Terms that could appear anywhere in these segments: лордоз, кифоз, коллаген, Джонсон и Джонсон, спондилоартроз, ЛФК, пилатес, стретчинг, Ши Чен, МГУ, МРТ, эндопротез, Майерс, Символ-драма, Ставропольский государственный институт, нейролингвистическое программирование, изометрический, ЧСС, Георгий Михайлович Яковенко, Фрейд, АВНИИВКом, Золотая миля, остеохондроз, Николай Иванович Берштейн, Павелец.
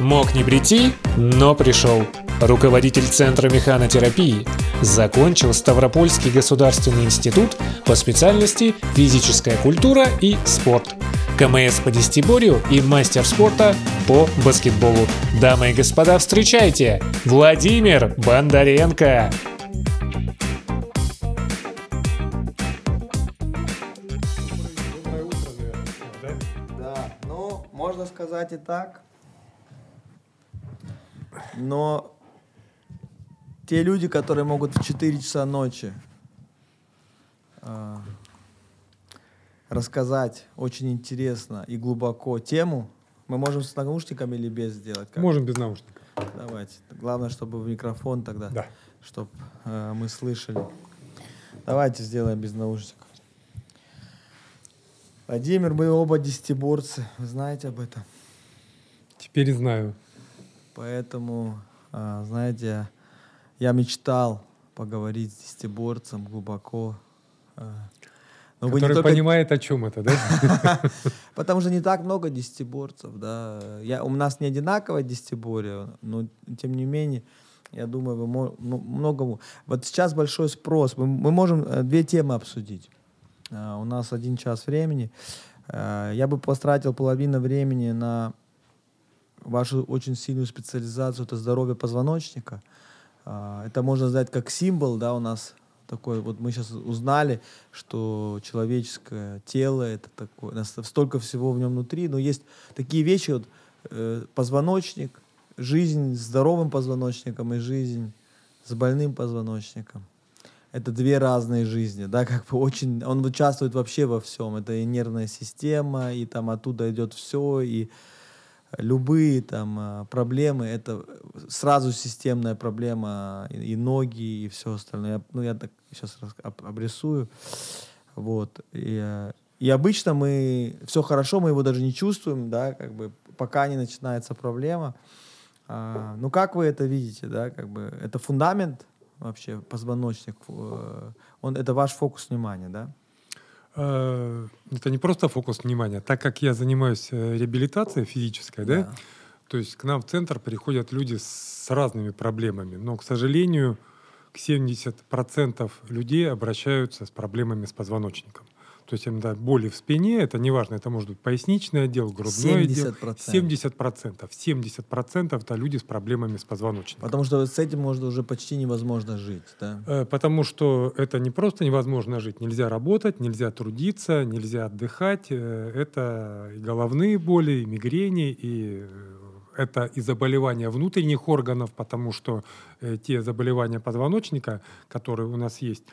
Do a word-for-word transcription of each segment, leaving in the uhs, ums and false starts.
Мог не прийти, но пришел. Руководитель Центра механотерапии. Закончил Ставропольский государственный институт по специальности «Физическая культура и спорт». КМС по десятиборью и мастер спорта по баскетболу. Дамы и господа, встречайте! Владимир Бондаренко! Доброе утро, наверное. Да? Да, ну, можно сказать и так. Но те люди, которые могут в четыре часа ночи э, рассказать очень интересно и глубоко тему, мы можем с наушниками или без сделать? Как? Можем без наушников. Давайте. Главное, чтобы в микрофон тогда, да. чтобы э, мы слышали. Давайте сделаем без наушников. Владимир, мы оба десятиборцы. Вы знаете об этом? Теперь знаю. Поэтому, знаете, я мечтал поговорить с десятиборцем глубоко. Но который только... понимает, о чем это, да? Потому что не так много десятиборцев, да. Я, у нас не одинаковое десятиборье, но тем не менее, я думаю, вы мо... ну, многому... Вот сейчас большой спрос. Мы, мы можем две темы обсудить. Uh, у нас один час времени. Uh, я бы потратил половину времени на... вашу очень сильную специализацию — это здоровье позвоночника. Это можно знать как символ, да, у нас такой. Вот мы сейчас узнали, что человеческое тело — это такое, у нас столько всего в нем внутри, но есть такие вещи, вот, э, позвоночник, жизнь с здоровым позвоночником и жизнь с больным позвоночником. Это две разные жизни, да, как бы очень. Он участвует вообще во всем. Это и нервная система, и там оттуда идет все, и любые там проблемы, это сразу системная проблема, и, и ноги, и все остальное. Я, ну, я так сейчас обрисую. Вот. И, и обычно мы... Все хорошо, мы его даже не чувствуем, да, как бы, пока не начинается проблема. А, ну, как вы это видите, да, как бы, это фундамент вообще, позвоночник, он, это ваш фокус внимания, да? Это не просто фокус внимания. Так как я занимаюсь реабилитацией физической, да. Да, то есть к нам в центр приходят люди с разными проблемами. Но, к сожалению, к семьдесят процентов людей обращаются с проблемами с позвоночником. То есть им, да, боли в спине, это неважно, это может быть поясничный отдел, грудной отдел. семьдесят процентов. семьдесят процентов это люди с проблемами с позвоночником. Потому что с этим можно уже почти невозможно жить, да? Потому что это не просто невозможно жить. Нельзя работать, нельзя трудиться, нельзя отдыхать. Это и головные боли, и мигрени, и... это и заболевания внутренних органов, потому что те заболевания позвоночника, которые у нас есть,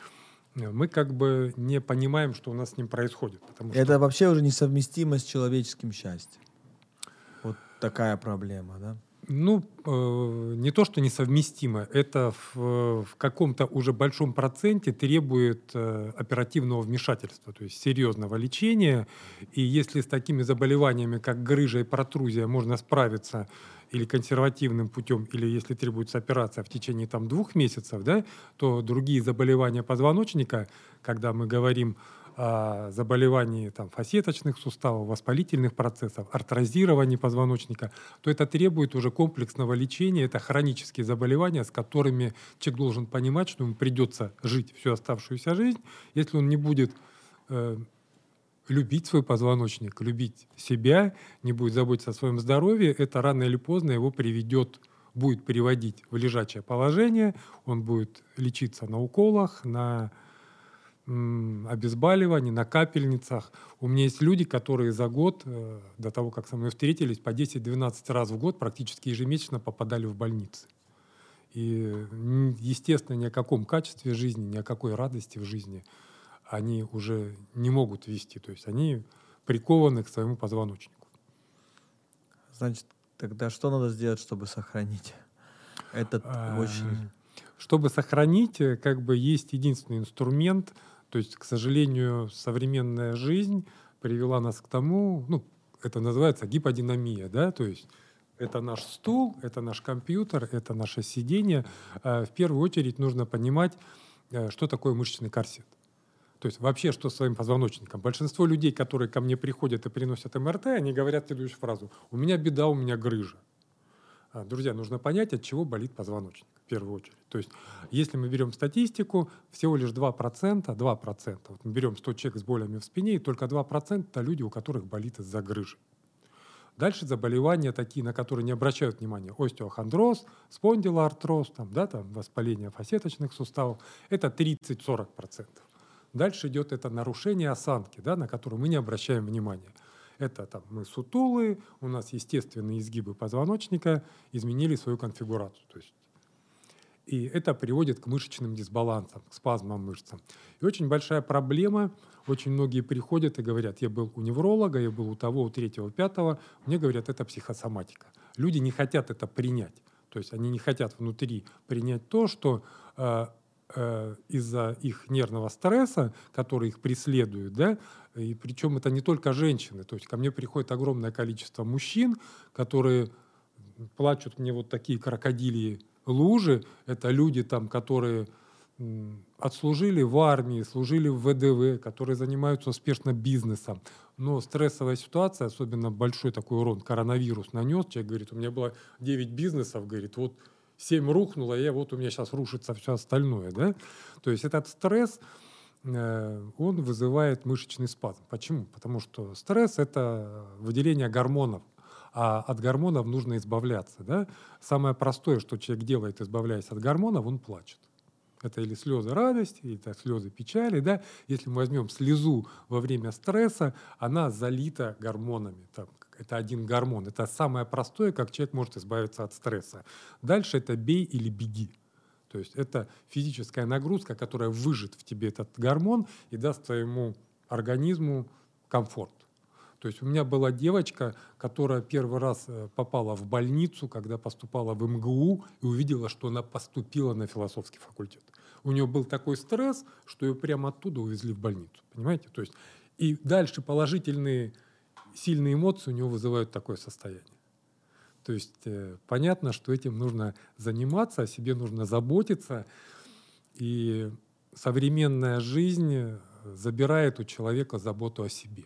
мы как бы не понимаем, что у нас с ним происходит. Потому это что... вообще уже несовместимо с человеческим счастьем. Вот такая проблема, да? Ну, э, не то, что несовместимо. Это в, в каком-то уже большом проценте требует э, оперативного вмешательства, то есть серьезного лечения. И если с такими заболеваниями, как грыжа и протрузия, можно справиться или консервативным путем, или если требуется операция в течение там, двух месяцев, да, то другие заболевания позвоночника, когда мы говорим о заболевании там, фасеточных суставов, воспалительных процессов, артрозировании позвоночника, то это требует уже комплексного лечения. Это хронические заболевания, с которыми человек должен понимать, что ему придется жить всю оставшуюся жизнь, если он не будет... Э- любить свой позвоночник, любить себя, не будет заботиться о своем здоровье, это рано или поздно его приведет, будет приводить в лежачее положение, он будет лечиться на уколах, на м, обезболивании, на капельницах. У меня есть люди, которые за год, э, до того, как со мной встретились, по десять-двенадцать раз в год практически ежемесячно попадали в больницы. И, естественно, ни о каком качестве жизни, ни о какой радости в жизни они уже не могут вести, то есть они прикованы к своему позвоночнику. Значит, тогда что надо сделать, чтобы сохранить этот а, очень... Чтобы сохранить, как бы есть единственный инструмент, то есть, к сожалению, современная жизнь привела нас к тому, ну, это называется гиподинамия, да, то есть это наш стул, это наш компьютер, это наше сидение. А в первую очередь нужно понимать, что такое мышечный корсет. То есть вообще, что с своим позвоночником? Большинство людей, которые ко мне приходят и приносят МРТ, они говорят следующую фразу: «У меня беда, у меня грыжа». Друзья, нужно понять, от чего болит позвоночник в первую очередь. То есть, если мы берем статистику, всего лишь два процента, два процента. Вот мы берем сто человек с болями в спине, и только два процента — это люди, у которых болит из-за грыжи. Дальше заболевания такие, на которые не обращают внимания. Остеохондроз, спондилоартроз, там, да, там, воспаление фасеточных суставов — это тридцать-сорок процентов. Дальше идет это нарушение осанки, да, на которое мы не обращаем внимания. Это там, мы сутулые, у нас естественные изгибы позвоночника изменили свою конфигурацию. То есть, и это приводит к мышечным дисбалансам, к спазмам мышц. И очень большая проблема, очень многие приходят и говорят, я был у невролога, я был у того, у третьего, у пятого. Мне говорят, это психосоматика. Люди не хотят это принять. То есть они не хотят внутри принять то, что э, э, из-за их нервного стресса, который их преследует, да, и причем это не только женщины. То есть ко мне приходит огромное количество мужчин, которые плачут мне вот такие крокодилии лужи. Это люди, там, которые отслужили в армии, служили в ВДВ, которые занимаются успешно бизнесом. Но стрессовая ситуация, особенно большой такой урон, коронавирус нанес. Человек говорит, у меня было девять бизнесов, говорит, вот семь рухнуло, и вот у меня сейчас рушится все остальное. Да? То есть этот стресс, он вызывает мышечный спазм. Почему? Потому что стресс — это выделение гормонов, а от гормонов нужно избавляться. Да? Самое простое, что человек делает, избавляясь от гормонов, он плачет. Это или слезы радости, или это слезы печали. Да? Если мы возьмем слезу во время стресса, она залита гормонами. Там, это один гормон. Это самое простое, как человек может избавиться от стресса. Дальше это бей или беги. То есть это физическая нагрузка, которая выжжет в тебе этот гормон и даст твоему организму комфорт. То есть у меня была девочка, которая первый раз попала в больницу, когда поступала в МГУ, и увидела, что она поступила на философский факультет. У нее был такой стресс, что ее прямо оттуда увезли в больницу. Понимаете? То есть, и дальше положительные, сильные эмоции у нее вызывают такое состояние. То есть э, понятно, что этим нужно заниматься, о себе нужно заботиться. И современная жизнь забирает у человека заботу о себе.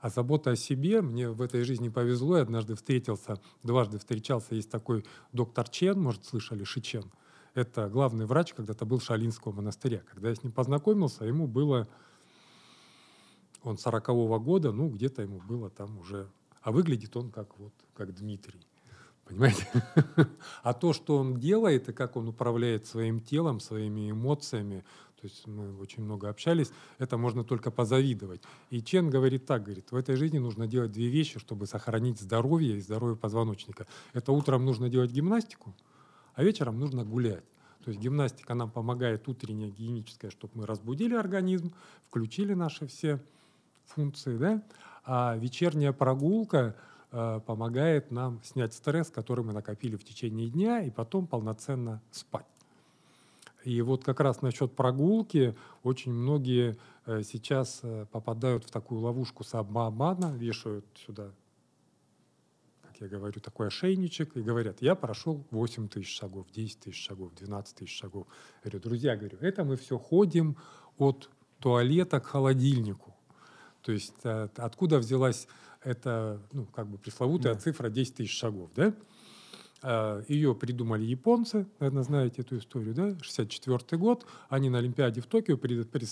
А забота о себе, мне в этой жизни повезло, я однажды встретился, дважды встречался, есть такой доктор Чен, может, слышали, Ши Чен. Это главный врач, когда-то был Шалинского монастыря. Когда я с ним познакомился, ему было, он сорокового года, ну, где-то ему было там уже, а выглядит он как, вот, как Дмитрий, понимаете? А то, что он делает и как он управляет своим телом, своими эмоциями, то есть мы очень много общались, это можно только позавидовать. И Чен говорит так, говорит, в этой жизни нужно делать две вещи, чтобы сохранить здоровье и здоровье позвоночника. Это утром нужно делать гимнастику, а вечером нужно гулять. То есть гимнастика нам помогает утренняя, гигиеническая, чтобы мы разбудили организм, включили наши все функции, да? А вечерняя прогулка э, помогает нам снять стресс, который мы накопили в течение дня, и потом полноценно спать. И вот как раз насчет прогулки очень многие сейчас попадают в такую ловушку самообмана, вешают сюда, как я говорю, такой ошейничек и говорят, я прошел восемь тысяч шагов, десять тысяч шагов, двенадцать тысяч шагов. Я говорю, друзья, говорю, это мы все ходим от туалета к холодильнику. То есть откуда взялась эта, ну, как бы пресловутая да. цифра десять тысяч шагов, да? Ее придумали японцы, наверное, знаете эту историю, да? шестьдесят четвёртый год. Они на Олимпиаде в Токио пред, пред,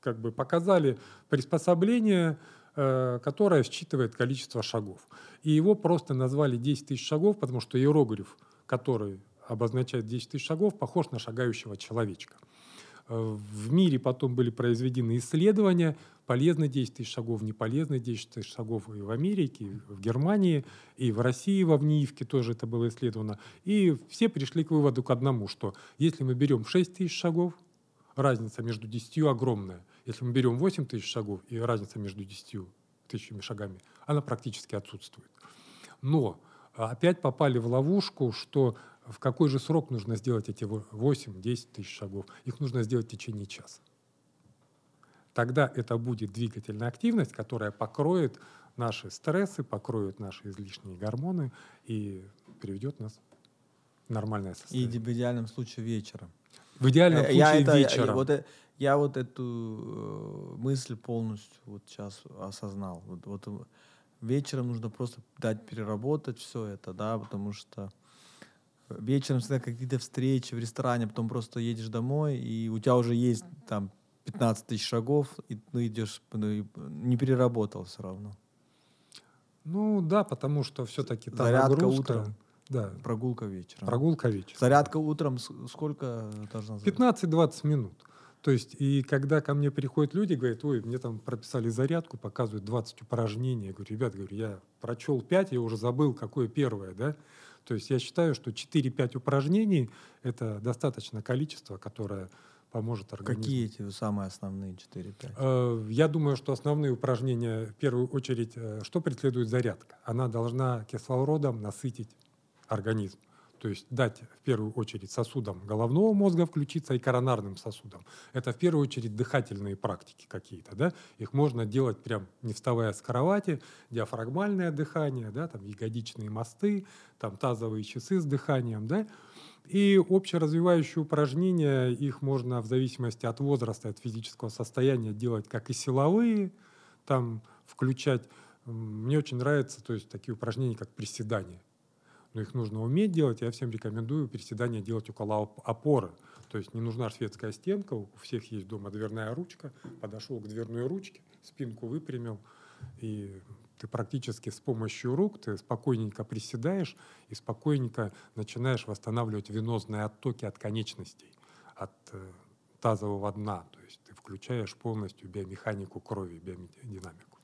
как бы показали приспособление, э, которое считывает количество шагов. И его просто назвали десять тысяч шагов, потому что иероглиф, который обозначает десять тысяч шагов, похож на шагающего человечка. В мире потом были произведены исследования, полезны десять тысяч шагов, не полезны десять тысяч шагов и в Америке, и в Германии, и в России, во ВНИИВКе тоже это было исследовано. И все пришли к выводу к одному, что если мы берем шесть тысяч шагов, разница между десятью огромная. Если мы берем восемь тысяч шагов, и разница между десятью тысячами шагами, она практически отсутствует. Но опять попали в ловушку, что в какой же срок нужно сделать эти восемь-десять тысяч шагов? Их нужно сделать в течение часа. Тогда это будет двигательная активность, которая покроет наши стрессы, покроет наши излишние гормоны и приведет нас в нормальное состояние. И в идеальном случае вечером. В идеальном я случае это, вечером. Я вот, я вот эту мысль полностью вот сейчас осознал. Вот, вот вечером нужно просто дать переработать все это, да, потому что вечером всегда какие-то встречи в ресторане, потом просто едешь домой, и у тебя уже есть там пятнадцать тысяч шагов, и ну, идешь, ну, не переработал все равно. Ну да, потому что все-таки там зарядка нагрузка. Утром, да. Прогулка вечером. Прогулка вечером. Зарядка утром сколько должна быть? пятнадцать-двадцать минут. То есть, и когда ко мне приходят люди, говорят, ой, мне там прописали зарядку, показывают двадцать упражнений. Я говорю, ребят, говорю, я прочел пять, я уже забыл, какое первое, да? То есть я считаю, что четыре-пять упражнений – это достаточно количество, которое поможет организму. Какие эти самые основные четыре-пять? Я думаю, что основные упражнения, в первую очередь, что преследует зарядка? Она должна кислородом насытить организм. То есть дать в первую очередь сосудам головного мозга включиться и коронарным сосудам. Это в первую очередь дыхательные практики какие-то. Да? Их можно делать прям не вставая с кровати. Диафрагмальное дыхание, да? Там ягодичные мосты, там тазовые часы с дыханием. Да? И общеразвивающие упражнения, их можно в зависимости от возраста, от физического состояния делать как и силовые, там включать. Мне очень нравятся, то есть, такие упражнения, как приседания. Но их нужно уметь делать. Я всем рекомендую приседания делать около опоры. То есть не нужна шведская стенка. У всех есть дома дверная ручка. Подошел к дверной ручке, спинку выпрямил. И ты практически с помощью рук ты спокойненько приседаешь и спокойненько начинаешь восстанавливать венозные оттоки от конечностей, от тазового дна. То есть ты включаешь полностью биомеханику крови, биодинамику.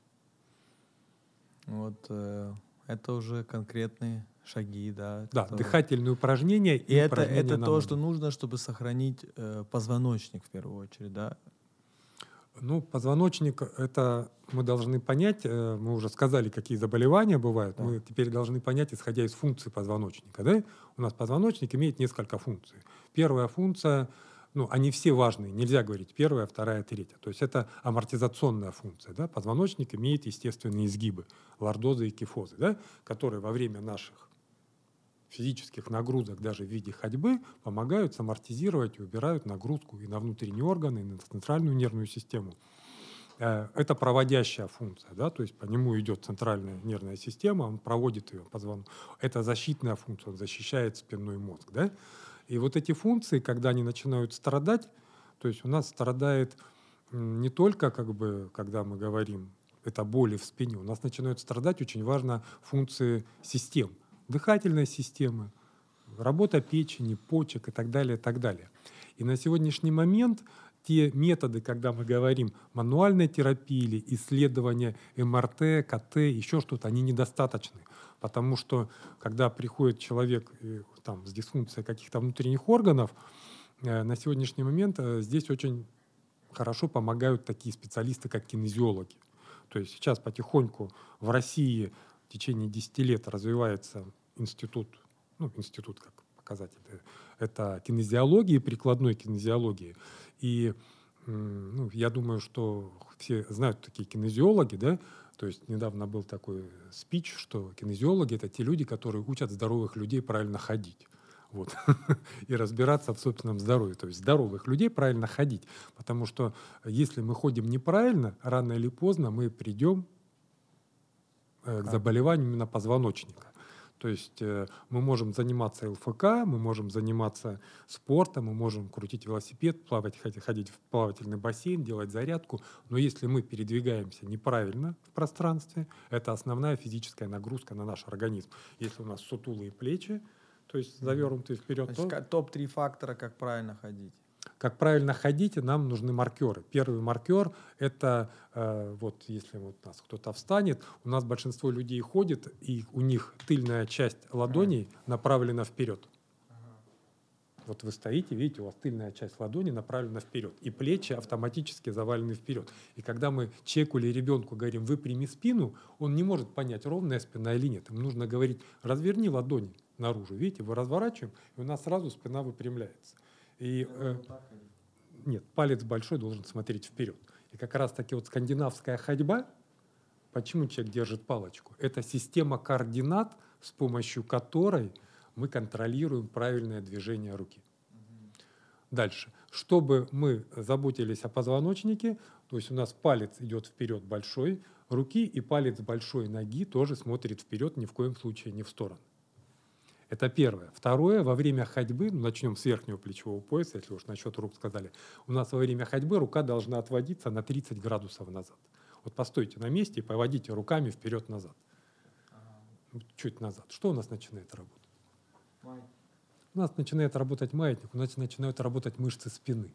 Вот э, это уже конкретные... шаги, да. Да, которые... дыхательные упражнения. И, и это, упражнения это то, нужно. Что нужно, чтобы сохранить э, позвоночник в первую очередь, да? Ну, позвоночник, это мы должны понять, э, мы уже сказали, какие заболевания бывают, да. Мы теперь должны понять, исходя из функции позвоночника, да? У нас позвоночник имеет несколько функций. Первая функция, ну, они все важные, нельзя говорить первая, вторая, третья. То есть это амортизационная функция, да? Позвоночник имеет естественные изгибы, лордозы и кифозы, да? Которые во время наших физических нагрузок даже в виде ходьбы помогают амортизировать и убирают нагрузку и на внутренние органы, и на центральную нервную систему. Это проводящая функция, да, то есть по нему идет центральная нервная система, он проводит ее позвоночник. Это защитная функция, он защищает спинной мозг, да. И вот эти функции, когда они начинают страдать, то есть у нас страдает не только, как бы, когда мы говорим, это боли в спине, у нас начинают страдать очень важно функции систем. Дыхательная система, работа печени, почек и так далее, и так далее. И на сегодняшний момент те методы, когда мы говорим мануальной терапии или исследования эм эр тэ, ка тэ, еще что-то, они недостаточны. Потому что, когда приходит человек там, с дисфункцией каких-то внутренних органов, на сегодняшний момент здесь очень хорошо помогают такие специалисты, как кинезиологи. То есть сейчас потихоньку в России в течение десяти лет развивается институт, ну, институт как показатель, это кинезиологии, прикладной кинезиологии. И ну, я думаю, что все знают такие кинезиологи, да? То есть недавно был такой спич, что кинезиологи — это те люди, которые учат здоровых людей правильно ходить. Вот. И разбираться в собственном здоровье. То есть здоровых людей правильно ходить. Потому что если мы ходим неправильно, рано или поздно мы придем к заболеванию именно позвоночника. То есть э, мы можем заниматься эл эф ка, мы можем заниматься спортом, мы можем крутить велосипед, плавать, ходить в плавательный бассейн, делать зарядку. Но если мы передвигаемся неправильно в пространстве, это основная физическая нагрузка на наш организм. Если у нас сутулые плечи, то есть завернутые вперед... Значит, то... топ-три фактора, как правильно ходить. Как правильно ходить, нам нужны маркеры. Первый маркер – это э, вот если вот нас кто-то встанет, у нас большинство людей ходит, и у них тыльная часть ладоней направлена вперед. Вот вы стоите, видите, у вас тыльная часть ладони направлена вперед, и плечи автоматически завалены вперед. И когда мы человеку или ребенку говорим «выпрями спину», он не может понять, ровная спина или нет. Ему нужно говорить «разверни ладони наружу». Видите, мы разворачиваем, и у нас сразу спина выпрямляется. И, э, нет, палец большой должен смотреть вперед. И как раз-таки вот скандинавская ходьба, почему человек держит палочку? Это система координат, с помощью которой мы контролируем правильное движение руки. Дальше. Чтобы мы заботились о позвоночнике, то есть у нас палец идет вперед большой, руки, и палец большой ноги тоже смотрит вперед, ни в коем случае не в сторону. Это первое. Второе, во время ходьбы, ну, начнем с верхнего плечевого пояса, если уж насчет рук сказали, у нас во время ходьбы рука должна отводиться на тридцать градусов назад. Вот постойте на месте и поводите руками вперед-назад. Чуть назад. Что у нас начинает работать? Маятник. У нас начинает работать маятник, у нас начинают работать мышцы спины.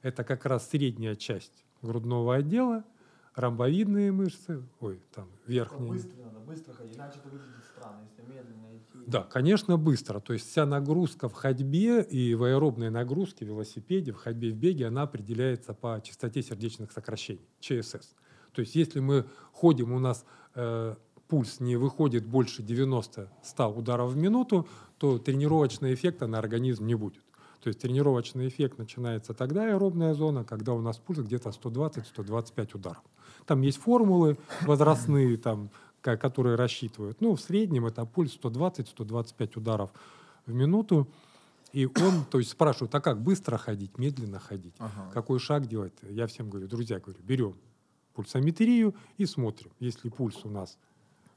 Это как раз средняя часть грудного отдела, ромбовидные мышцы, ой, там верхние. Быстро надо, быстро ходить, иначе это выглядит странно, если медленно идти. Да, конечно, быстро. То есть вся нагрузка в ходьбе и в аэробной нагрузке, в велосипеде, в ходьбе и в беге, она определяется по частоте сердечных сокращений, ЧСС. То есть если мы ходим, у нас э, пульс не выходит больше девяноста - ста ударов в минуту, то тренировочного эффекта на организм не будет. То есть тренировочный эффект начинается тогда, аэробная зона, когда у нас пульс где-то сто двадцать - сто двадцать пять ударов. Там есть формулы возрастные, там, которые рассчитывают. Ну, в среднем это пульс сто двадцать - сто двадцать пять ударов в минуту. И он, то есть спрашивают, а как быстро ходить, медленно ходить, ага. какой шаг делать? Я всем говорю, друзья, говорю, берем пульсометрию и смотрим. Если пульс у нас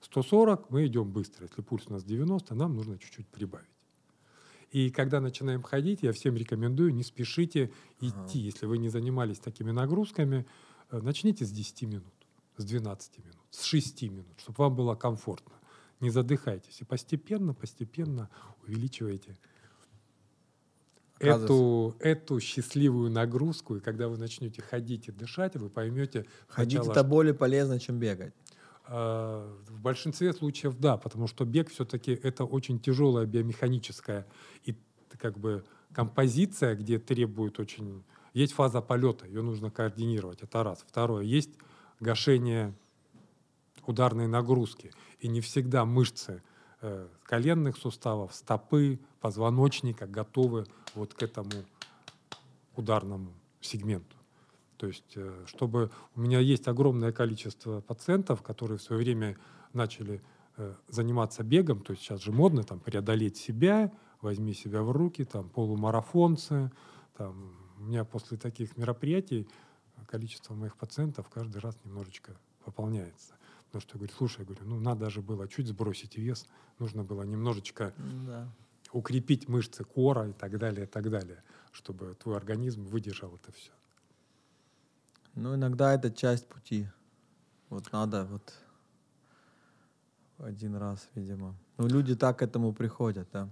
сто сорок, мы идем быстро. Если пульс у нас девяносто, нам нужно чуть-чуть прибавить. И когда начинаем ходить, я всем рекомендую, не спешите идти. Ага. Если вы не занимались такими нагрузками, начните с десяти минут, с двенадцати минут, с шести минут, чтобы вам было комфортно. Не задыхайтесь. И постепенно, постепенно увеличивайте эту, эту счастливую нагрузку. И когда вы начнете ходить и дышать, вы поймете... Ходить сначала, это более полезно, чем бегать. В большинстве случаев да, потому что бег все-таки это очень тяжелая биомеханическая и как бы композиция, где требует очень... Есть фаза полета, ее нужно координировать, это раз. Второе, есть гашение ударной нагрузки. И не всегда мышцы э, коленных суставов, стопы, позвоночника готовы вот к этому ударному сегменту. То есть, чтобы... У меня есть огромное количество пациентов, которые в свое время начали э, заниматься бегом. То есть сейчас же модно там, преодолеть себя, возьми себя в руки, там, полумарафонцы. Там. У меня после таких мероприятий количество моих пациентов каждый раз немножечко пополняется. Потому что я говорю, слушай, я говорю, ну надо же было чуть сбросить вес, нужно было немножечко да. укрепить мышцы кора и так далее, и так далее, чтобы твой организм выдержал это все. Ну, иногда это часть пути. Вот надо вот один раз, видимо. Ну, люди так к этому приходят, да.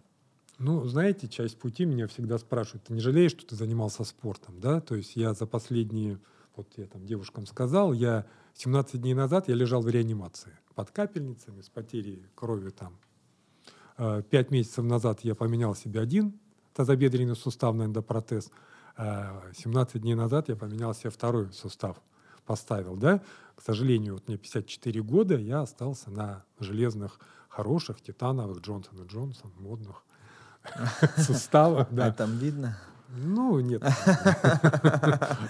Ну, знаете, часть пути меня всегда спрашивают, ты не жалеешь, что ты занимался спортом, да? То есть я за последние, вот я там девушкам сказал, я семнадцать дней назад я лежал в реанимации под капельницами с потерей крови там. Пять месяцев назад я поменял себе один тазобедренный суставный эндопротез. семнадцать дней назад я поменял себе второй сустав, поставил, да. К сожалению, вот мне пятьдесят четыре года, я остался на железных, хороших, титановых, Джонсон и Джонсон, модных суставах. А там видно? Ну, нет.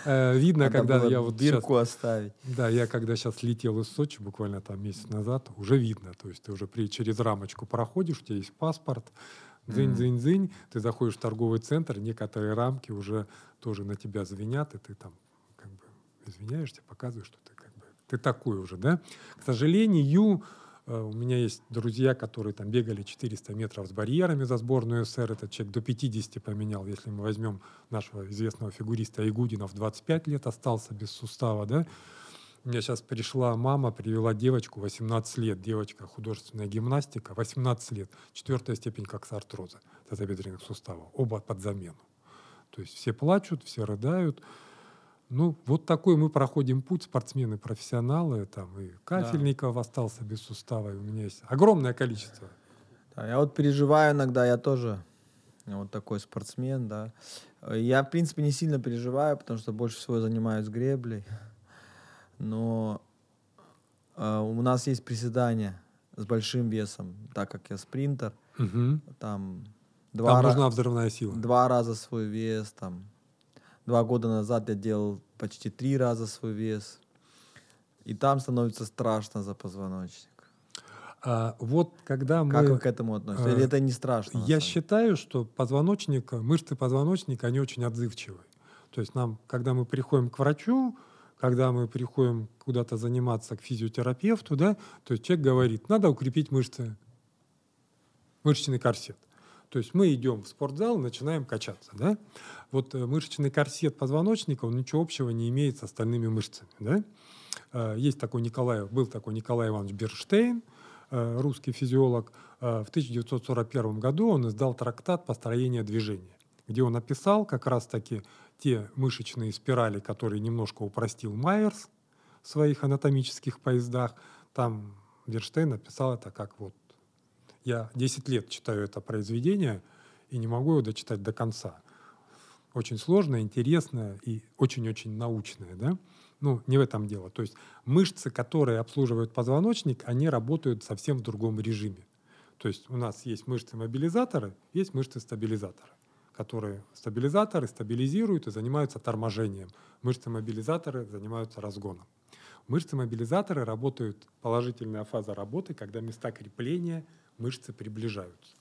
Видно, когда я вот сейчас... дырку оставить. Да, я когда сейчас летел из Сочи, буквально там месяц назад, уже видно. То есть ты уже через рамочку проходишь, у тебя есть паспорт, дзынь-дзынь-дзынь, mm-hmm. ты заходишь в торговый центр, некоторые рамки уже тоже на тебя звенят, и ты там как бы извиняешься, показываешь, что ты как бы ты такой уже, да? К сожалению, у меня есть друзья, которые там бегали четыреста метров с барьерами за сборную СССР, этот человек до пятидесяти поменял, если мы возьмем нашего известного фигуриста Ягудина, в двадцать пять лет остался без сустава, да? У меня сейчас пришла мама, привела девочку, восемнадцать лет, девочка, художественная гимнастика, восемнадцать лет, четвертая степень коксартроза тазобедренных суставов, оба под замену. То есть все плачут, все рыдают. Ну, вот такой мы проходим путь, спортсмены, профессионалы, там и Кафельников да. остался без сустава, и у меня есть огромное количество. Да, я вот переживаю иногда, я тоже вот такой спортсмен, да. Я, в принципе, не сильно переживаю, потому что больше всего занимаюсь греблей. Но э, у нас есть приседания с большим весом, так как я спринтер. Угу. Там, два там раз, нужна взрывная сила. Два раза свой вес. Там. Два года назад я делал почти три раза свой вес. И там становится страшно за позвоночник. А, вот когда мы, как вы к этому относитесь? Или а, это не страшно? Я считаю, что позвоночник, мышцы позвоночника, они очень отзывчивы. То есть нам, когда мы приходим к врачу, когда мы приходим куда-то заниматься к физиотерапевту, да, то есть человек говорит, надо укрепить мышцы, мышечный корсет. То есть мы идем в спортзал, начинаем качаться. Да? Вот мышечный корсет позвоночника, он ничего общего не имеет с остальными мышцами. Да? Есть такой Николай, был такой Николай Иванович Берштейн, русский физиолог. В тысяча девятьсот сорок первом году он издал трактат «Построение движения», где он описал как раз-таки те мышечные спирали, которые немножко упростил Майерс в своих анатомических поездах. Там Берштейн описал это как вот. Я десять лет читаю это произведение и не могу его дочитать до конца. Очень сложное, интересное и очень-очень научное. Да? Ну, не в этом дело. То есть мышцы, которые обслуживают позвоночник, они работают совсем в другом режиме. То есть у нас есть мышцы-мобилизаторы, есть мышцы-стабилизаторы, которые стабилизаторы стабилизируют и занимаются торможением. Мышцы-мобилизаторы занимаются разгоном. Мышцы-мобилизаторы работают, положительная фаза работы, когда места крепления мышцы приближаются.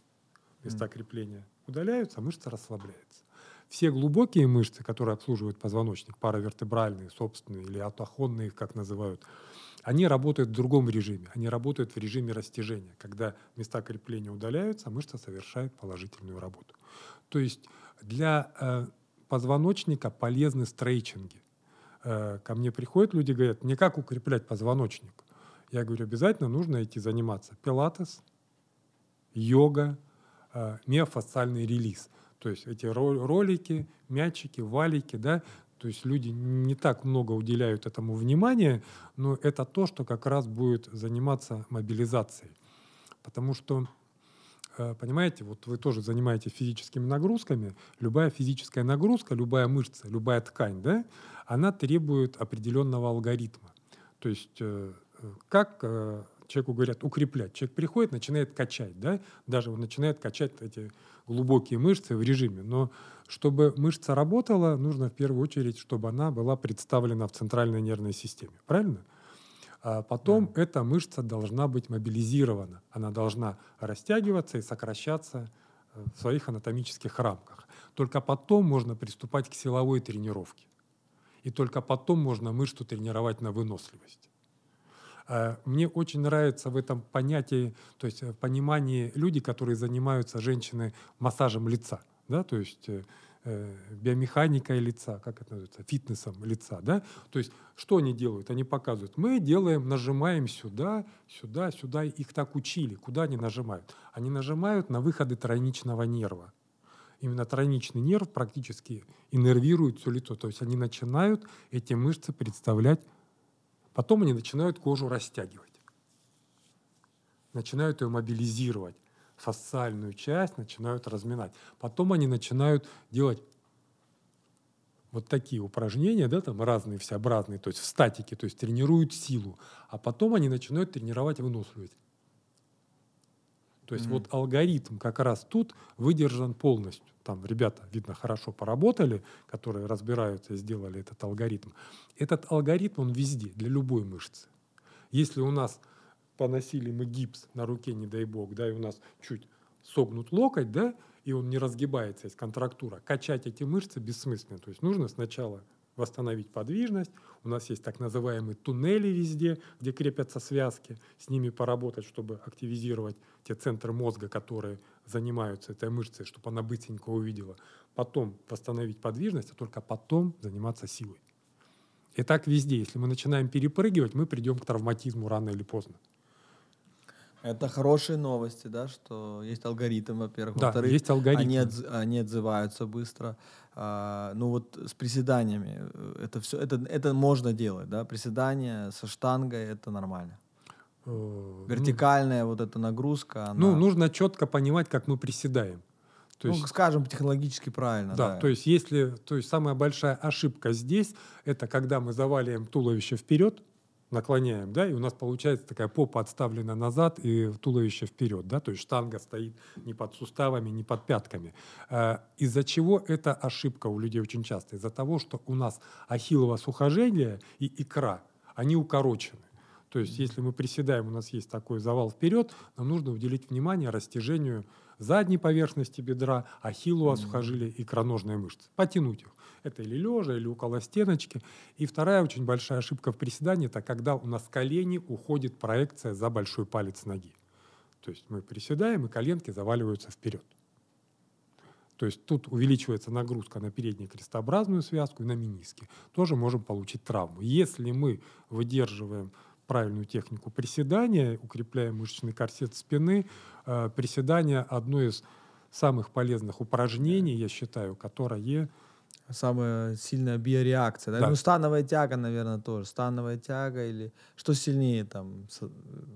Места крепления удаляются, а мышца расслабляется. Все глубокие мышцы, которые обслуживают позвоночник, паравертебральные, собственные или атахонные, как называют, они работают в другом режиме. Они работают в режиме растяжения. Когда места крепления удаляются, мышца совершает положительную работу. То есть для э, позвоночника полезны стретчинги. Э, ко мне приходят люди, говорят, мне как укреплять позвоночник? Я говорю, обязательно нужно идти заниматься пилатес, йога, э, миофасциальный релиз. То есть эти ролики, мячики, валики, да, то есть люди не так много уделяют этому внимания, но это то, что как раз будет заниматься мобилизацией. Потому что, понимаете, вот вы тоже занимаетесь физическими нагрузками, любая физическая нагрузка, любая мышца, любая ткань, да, она требует определенного алгоритма. То есть как человеку говорят укреплять, человек приходит, начинает качать, да, даже он начинает качать эти глубокие мышцы в режиме. Но чтобы мышца работала, нужно в первую очередь, чтобы она была представлена в центральной нервной системе. Правильно? А потом да. эта мышца должна быть мобилизирована. Она должна растягиваться и сокращаться в своих анатомических рамках. Только потом можно приступать к силовой тренировке. И только потом можно мышцу тренировать на выносливость. Мне очень нравится в этом понятии, то есть в понимании люди, которые занимаются, женщины, массажем лица, да, то есть э, биомеханикой лица, как это называется, фитнесом лица, да, то есть что они делают? Они показывают, мы делаем, нажимаем сюда, сюда, сюда, их так учили, куда они нажимают? Они нажимают на выходы тройничного нерва. Именно тройничный нерв практически иннервирует все лицо, то есть они начинают эти мышцы представлять. Потом они начинают кожу растягивать, начинают ее мобилизировать, фасциальную часть начинают разминать. Потом они начинают делать вот такие упражнения, да, там разные, всеобразные, то есть в статике, то есть тренируют силу. А потом они начинают тренировать выносливость. То есть mm-hmm. вот алгоритм как раз тут выдержан полностью. Там ребята, видно, хорошо поработали, которые разбираются и сделали этот алгоритм. Этот алгоритм, он везде, для любой мышцы. Если у нас поносили мы гипс на руке, не дай бог, да, и у нас чуть согнут локоть, да, и он не разгибается, есть контрактура, качать эти мышцы бессмысленно. То есть нужно сначала восстановить подвижность. У нас есть так называемые туннели везде, где крепятся связки. С ними поработать, чтобы активизировать те центры мозга, которые занимаются этой мышцей, чтобы она быстренько увидела. Потом восстановить подвижность, а только потом заниматься силой. И так везде. Если мы начинаем перепрыгивать, мы придем к травматизму рано или поздно. Это хорошие новости, да, что есть алгоритм, во-первых. Да, во-вторых, есть алгоритм. Они, отз, они отзываются быстро. А, ну вот с приседаниями это все, это, это можно делать, да, приседания со штангой — это нормально. Вертикальная ну, вот эта нагрузка. Она... Ну, нужно четко понимать, как мы приседаем. То ну, есть, скажем, технологически правильно. Да, да. То есть, если, то есть самая большая ошибка здесь — это когда мы заваливаем туловище вперед, наклоняем, да, и у нас получается такая попа отставлена назад и туловище вперед, да, то есть штанга стоит не под суставами, не под пятками. Из-за чего эта ошибка у людей очень часто? Из-за того, что у нас ахиллово сухожилие и икра, они укорочены. То есть, если мы приседаем, у нас есть такой завал вперед, нам нужно уделить внимание растяжению задней поверхности бедра, ахиллова сухожилия и икроножной мышцы. Потянуть их. Это или лежа, или около стеночки. И вторая очень большая ошибка в приседании – это когда у нас колени уходит проекция за большой палец ноги. То есть мы приседаем, и коленки заваливаются вперед. То есть тут увеличивается нагрузка на переднюю крестообразную связку и на мениски. Тоже можем получить травму. Если мы выдерживаем правильную технику приседания, укрепляя мышечный корсет спины, э, приседание – одно из самых полезных упражнений, я считаю, которое… Самая сильная биореакция. Да? Да. Ну, становая тяга, наверное, тоже. Становая тяга или… Что сильнее там?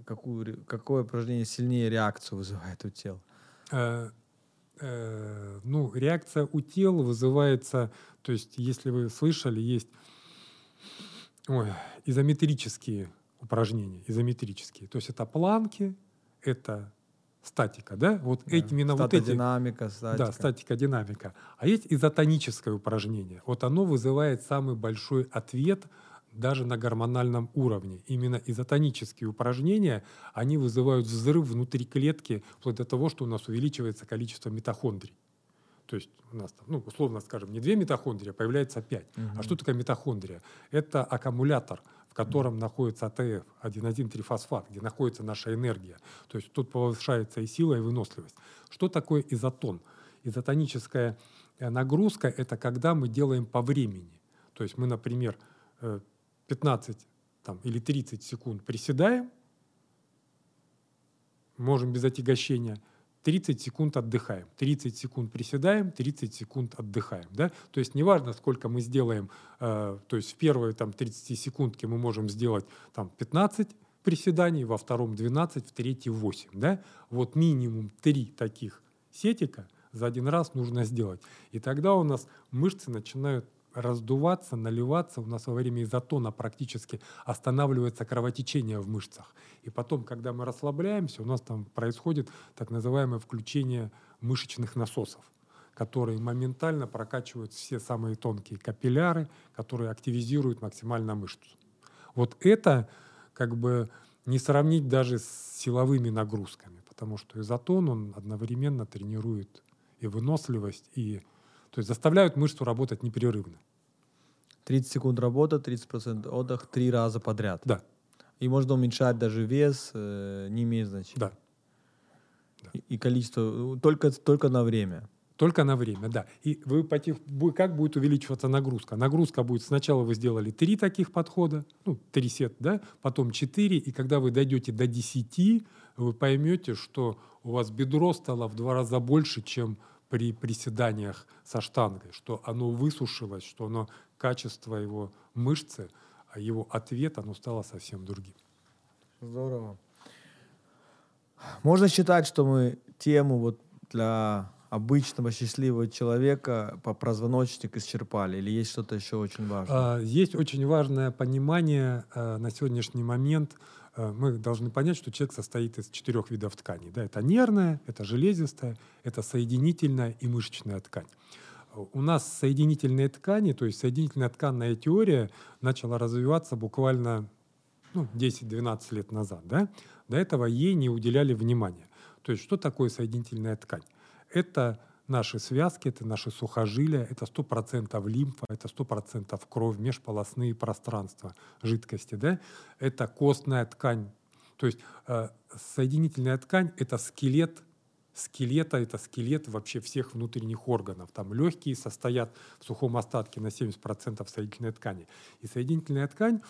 Какую, какое упражнение сильнее реакцию вызывает у тела? Э, э, ну, реакция у тела вызывается… То есть, если вы слышали, есть ой, изометрические упражнения, изометрические. То есть это планки, это статика, да? Вот да. Эти, именно вот эти. Статодинамика, статика. Да, статика, динамика. А есть изотоническое упражнение. Вот оно вызывает самый большой ответ даже на гормональном уровне. Именно изотонические упражнения, они вызывают взрыв внутри клетки, вплоть до того, что у нас увеличивается количество митохондрий. То есть у нас, там, ну, условно скажем, не две митохондрии, а появляется пять. Угу. А что такое митохондрия? Это аккумулятор, в котором находится АТФ, один-один-трифосфат, где находится наша энергия. То есть тут повышается и сила, и выносливость. Что такое изотон? Изотоническая нагрузка – это когда мы делаем по времени. То есть мы, например, пятнадцать там, или тридцать секунд приседаем, можем без отягощения, тридцать секунд отдыхаем, тридцать секунд приседаем, тридцать секунд отдыхаем. Да? То есть неважно, сколько мы сделаем, э, то есть в первой там, тридцати секундке мы можем сделать там, пятнадцать приседаний, во втором двенадцать, в третьем восемь. Да? Вот минимум три таких сетика за один раз нужно сделать. И тогда у нас мышцы начинают раздуваться, наливаться. У нас во время изотона практически останавливается кровотечение в мышцах. И потом, когда мы расслабляемся, у нас там происходит так называемое включение мышечных насосов, которые моментально прокачивают все самые тонкие капилляры, которые активизируют максимально мышцу. Вот это как бы не сравнить даже с силовыми нагрузками, потому что изотон, он одновременно тренирует и выносливость, и то есть заставляют мышцу работать непрерывно. тридцать секунд работа, тридцать процентов отдых, три раза подряд. Да. И можно уменьшать даже вес, э, не имеет значения. Да. И, и количество, только, только на время. Только на время, да. И вы потих, как будет увеличиваться нагрузка? Нагрузка будет, сначала вы сделали три таких подхода, ну, три сет, да, потом четыре, и когда вы дойдете до десяти, вы поймете, что у вас бедро стало в два раза больше, чем при приседаниях со штангой, что оно высушилось, что оно, качество его мышцы, его ответ, оно стало совсем другим. Здорово. Можно считать, что мы тему вот для обычного счастливого человека по позвоночник исчерпали? Или есть что-то еще очень важное? Есть очень важное понимание на сегодняшний момент. Мы должны понять, что человек состоит из четырех видов тканей. Да, это нервная, это железистая, это соединительная и мышечная ткань. У нас соединительные ткани, то есть соединительная тканная теория начала развиваться буквально ну, десять-двенадцать лет назад. Да? До этого ей не уделяли внимания. То есть что такое соединительная ткань? Это наши связки, это наши сухожилия, это сто процентов лимфа, это сто процентов кровь, межполосные пространства, жидкости. Да? Это костная ткань. То есть э, соединительная ткань – это скелет скелета, это скелет вообще всех внутренних органов. Там легкие состоят в сухом остатке на семьдесят процентов соединительной ткани. И соединительная ткань,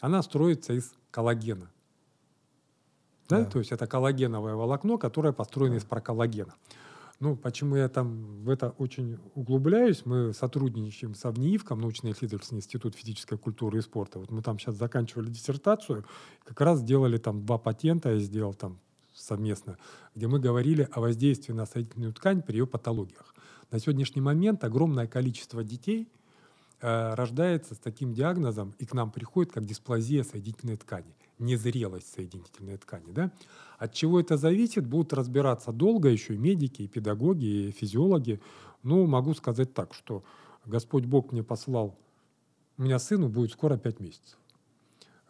она строится из коллагена. Да? Да. То есть это коллагеновое волокно, которое построено да. из проколлагена. Ну, почему я там в это очень углубляюсь? Мы сотрудничаем с АВНИИВКом, научно-исследовательский институт физической культуры и спорта. Вот мы там сейчас заканчивали диссертацию, как раз сделали там два патента, я сделал там совместно, где мы говорили о воздействии на соединительную ткань при ее патологиях. На сегодняшний момент огромное количество детей э, рождается с таким диагнозом и к нам приходит как дисплазия соединительной ткани, незрелость соединительной ткани. Да? От чего это зависит, будут разбираться долго еще и медики, и педагоги, и физиологи. Но могу сказать так, что Господь Бог мне послал, у меня сыну будет скоро пять месяцев.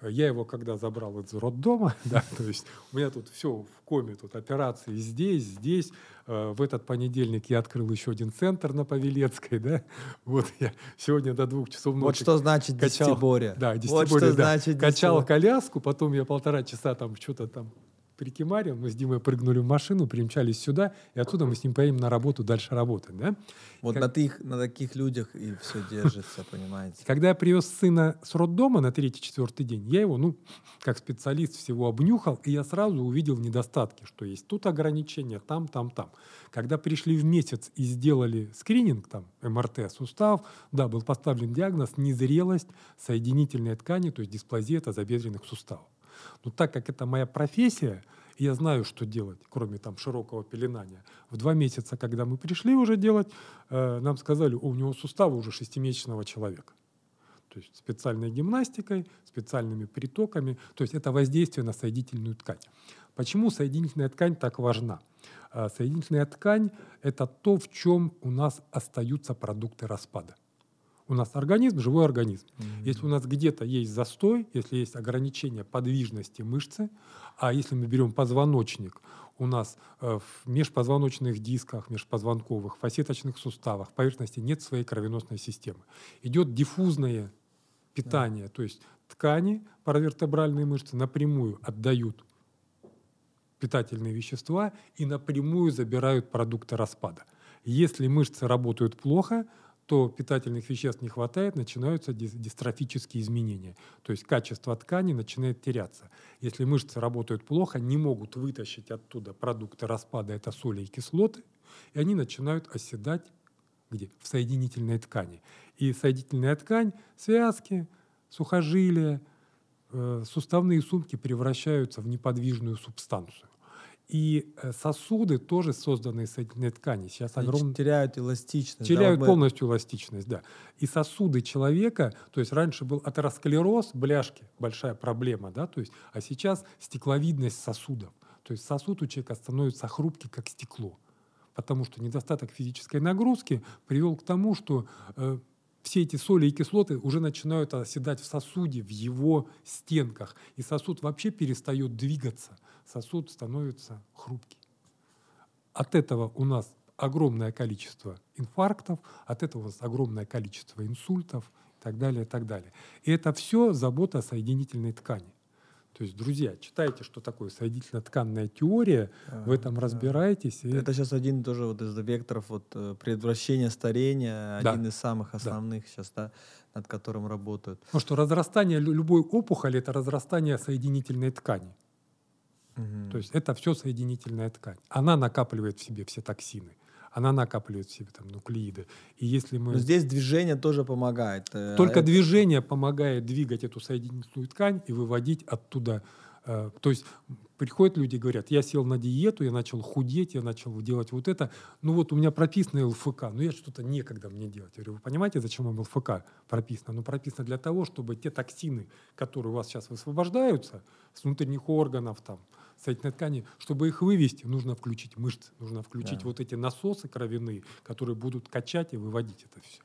Я его когда забрал из роддома, да, то есть у меня тут все в коме, тут операции здесь, здесь. В этот понедельник я открыл еще один центр на Павелецкой, да. Вот я сегодня до двух часов ночи. Вот что значит качал, десятиборье. Да, десятиборье, вот что да. Значит качал десятиборье. Коляску, потом я полтора часа там что-то там прикимарил. Мы с Димой прыгнули в машину, примчались сюда, и оттуда мы с ним поедем на работу, дальше работать, да. Вот как... на, тих, на таких людях и все держится, понимаете. Когда я привез сына с роддома на третий-четвертый день, я его, ну, как специалист всего обнюхал, и я сразу увидел недостатки, что есть тут ограничения, там, там, там. Когда пришли в месяц и сделали скрининг, там, эм эр тэ, сустав, да, был поставлен диагноз незрелость соединительной ткани, то есть дисплазия тазобедренных суставов. Но так как это моя профессия, я знаю, что делать, кроме там широкого пеленания. В два месяца, когда мы пришли уже делать, э, нам сказали, у него суставы уже шестимесячного человека. То есть специальной гимнастикой, специальными притоками. То есть это воздействие на соединительную ткань. Почему соединительная ткань так важна? Э, соединительная ткань – это то, в чем у нас остаются продукты распада. У нас организм, живой организм. Mm-hmm. Если у нас где-то есть застой, если есть ограничение подвижности мышцы, а если мы берем позвоночник, у нас в межпозвоночных дисках, межпозвонковых, фасеточных суставах, поверхности нет своей кровеносной системы. Идет диффузное питание, mm-hmm. то есть ткани, паравертебральные мышцы напрямую отдают питательные вещества и напрямую забирают продукты распада. Если мышцы работают плохо, то питательных веществ не хватает, начинаются дистрофические изменения. То есть качество ткани начинает теряться. Если мышцы работают плохо, не могут вытащить оттуда продукты распада, это соли и кислоты, и они начинают оседать где? В соединительной ткани. И соединительная ткань, связки, сухожилия, э, суставные сумки превращаются в неподвижную субстанцию. И сосуды тоже созданы из соединительной ткани. Сейчас огромные... теряют эластичность. Теряют да, полностью мы... эластичность, да. И сосуды человека, то есть раньше был атеросклероз, бляшки, большая проблема, да, то есть, а сейчас стекловидность сосудов. То есть сосуд у человека становится хрупкий, как стекло. Потому что недостаток физической нагрузки привел к тому, что э, все эти соли и кислоты уже начинают оседать в сосуде, в его стенках. И сосуд вообще перестает двигаться. Сосуд становится хрупкий. От этого у нас огромное количество инфарктов, от этого у нас огромное количество инсультов и так далее, и так далее. И это все забота о соединительной ткани. То есть, друзья, читайте, что такое соединительно-тканная теория, а, в этом да. разбираетесь. И... Это сейчас один тоже вот из векторов вот, предотвращения старения, да. один из самых основных да. сейчас, да, над которым работают. Потому что разрастание любой опухоли – это разрастание соединительной ткани. Угу. То есть это все соединительная ткань. Она накапливает в себе все токсины. Она накапливает в себе там, нуклеиды. И если мы... Но здесь движение тоже помогает. Только а движение это... помогает двигать эту соединительную ткань и выводить оттуда... Э, то есть приходят люди и говорят, я сел на диету, я начал худеть, я начал делать вот это. Ну вот у меня прописано эл эф ка, но я что-то некогда мне делать. Я говорю, вы понимаете, зачем вам эл эф ка прописано? Ну прописано для того, чтобы те токсины, которые у вас сейчас высвобождаются с внутренних органов, там, соединительной ткани, чтобы их вывести, нужно включить мышцы, нужно включить да. вот эти насосы кровяные, которые будут качать и выводить это все.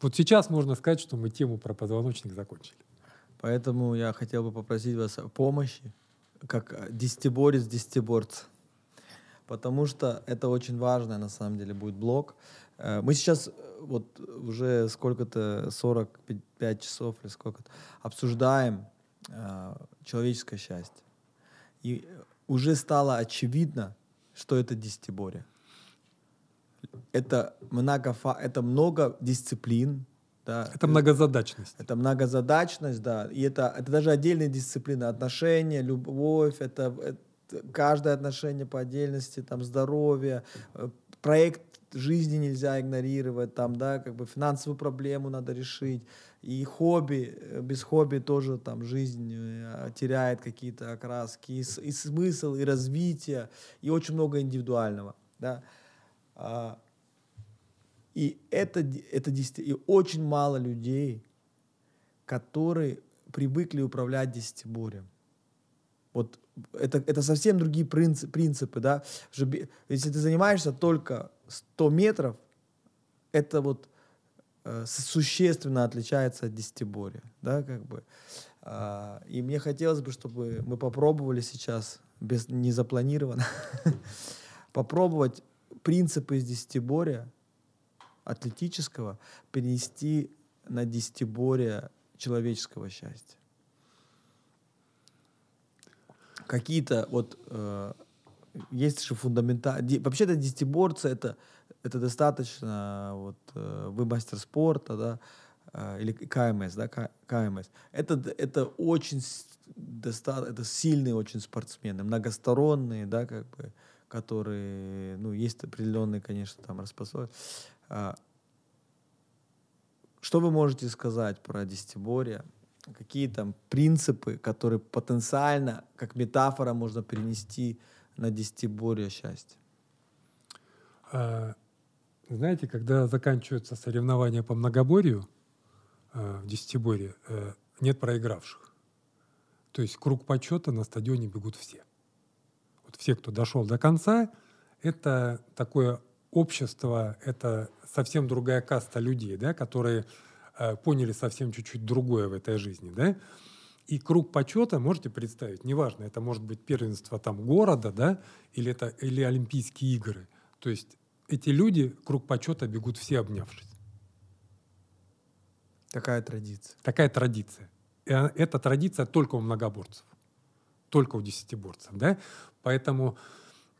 Вот сейчас можно сказать, что мы тему про позвоночник закончили. Поэтому я хотел бы попросить вас о помощи, как десятиборец десятиборца. Потому что это очень важно, на самом деле, будет блок. Мы сейчас вот уже сколько-то, сорок пять часов или сколько-то, обсуждаем человеческое счастье. И уже стало очевидно, что это десятиборье. Это, многофа... это много дисциплин. Да. Это многозадачность. Это многозадачность, да. И это, это даже отдельные дисциплины. Отношения, любовь, это, это каждое отношение по отдельности, там, здоровье, проект жизни нельзя игнорировать, там, да, как бы финансовую проблему надо решить. И хобби, без хобби тоже там жизнь теряет какие-то окраски, и, и смысл, и развитие, и очень много индивидуального. Да? А, и, это, это, и очень мало людей, которые привыкли управлять десятиборьем. Вот это, это совсем другие принцип, принципы. Да? Если ты занимаешься только сто метров, это вот существенно отличается от десятиборья, да, как бы. И мне хотелось бы, чтобы мы попробовали сейчас, без, не запланировано, попробовать принципы из десятиборья атлетического перенести на десятиборье человеческого счастья. Какие-то вот... Э, есть же фундаментальные... Вообще-то десятиборцы это, это достаточно... Вот, э, вы мастер спорта, да? Э, или КМС, да? К, КМС. Это, это очень... Доста, это сильные очень спортсмены, многосторонние, да, как бы, которые... Ну, есть определенные, конечно, там распособы. Что вы можете сказать про десятиборье? Какие там принципы, которые потенциально, как метафора, можно перенести на десятиборье счастье? Знаете, когда заканчиваются соревнования по многоборью в десятиборье, нет проигравших. То есть круг почета на стадионе бегут все. Вот все, кто дошел до конца, это такое... Общество — это совсем другая каста людей, да, которые э, поняли совсем чуть-чуть другое в этой жизни. Да? И круг почета, можете представить, неважно, это может быть первенство там, города, да, или, это, или Олимпийские игры. То есть эти люди круг почета бегут все обнявшись. Такая традиция. Такая традиция. И эта традиция только у многоборцев, только у десятиборцев. Да? Поэтому...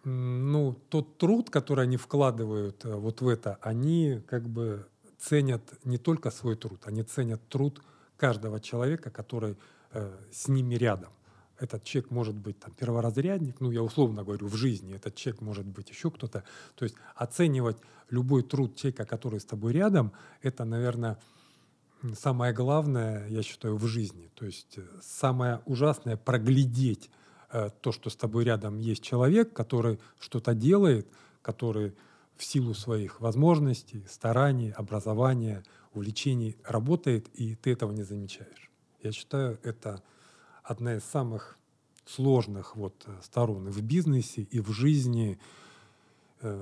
Ну, тот труд, который они вкладывают вот в это, они как бы ценят не только свой труд, они ценят труд каждого человека, который э, с ними рядом. Этот человек может быть там, перворазрядник, ну, я условно говорю, в жизни этот человек может быть еще кто-то. То есть оценивать любой труд человека, который с тобой рядом, это, наверное, самое главное, я считаю, в жизни. То есть самое ужасное — проглядеть то, что с тобой рядом есть человек, который что-то делает, который в силу своих возможностей, стараний, образования, увлечений работает, и ты этого не замечаешь. Я считаю, это одна из самых сложных вот сторон и в бизнесе, и в жизни, и,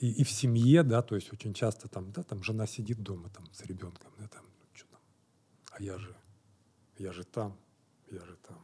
и в семье, да, то есть очень часто там, да, там жена сидит дома там, с ребенком, да, там, что там, а я же, я же там, я же там.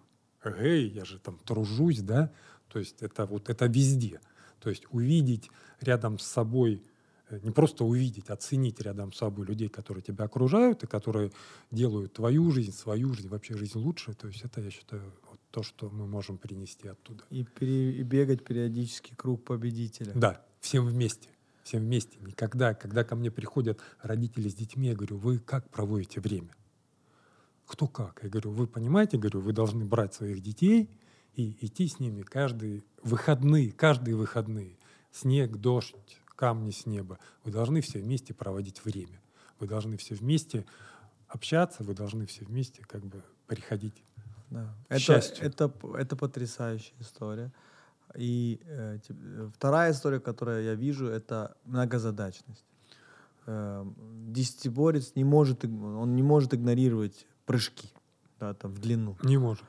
Эй, я же там тружусь, да, то есть это вот это везде. То есть увидеть рядом с собой, не просто увидеть, оценить рядом с собой людей, которые тебя окружают и которые делают твою жизнь, свою жизнь, вообще жизнь лучше, то есть это, я считаю, вот то, что мы можем принести оттуда. И, пере, и бегать периодически круг победителя. Да, всем вместе, всем вместе. Никогда, когда ко мне приходят родители с детьми, я говорю, вы как проводите время? Кто как. Я говорю, вы понимаете, говорю, вы должны брать своих детей и идти с ними каждые выходные, каждые выходные. Снег, дождь, камни с неба. Вы должны все вместе проводить время. Вы должны все вместе общаться, вы должны все вместе как бы приходить да. к это, счастью. Это, это потрясающая история. И э, вторая история, которую я вижу, это многозадачность. Э, десятиборец не может, он не может игнорировать прыжки, да, там, в длину. Не может.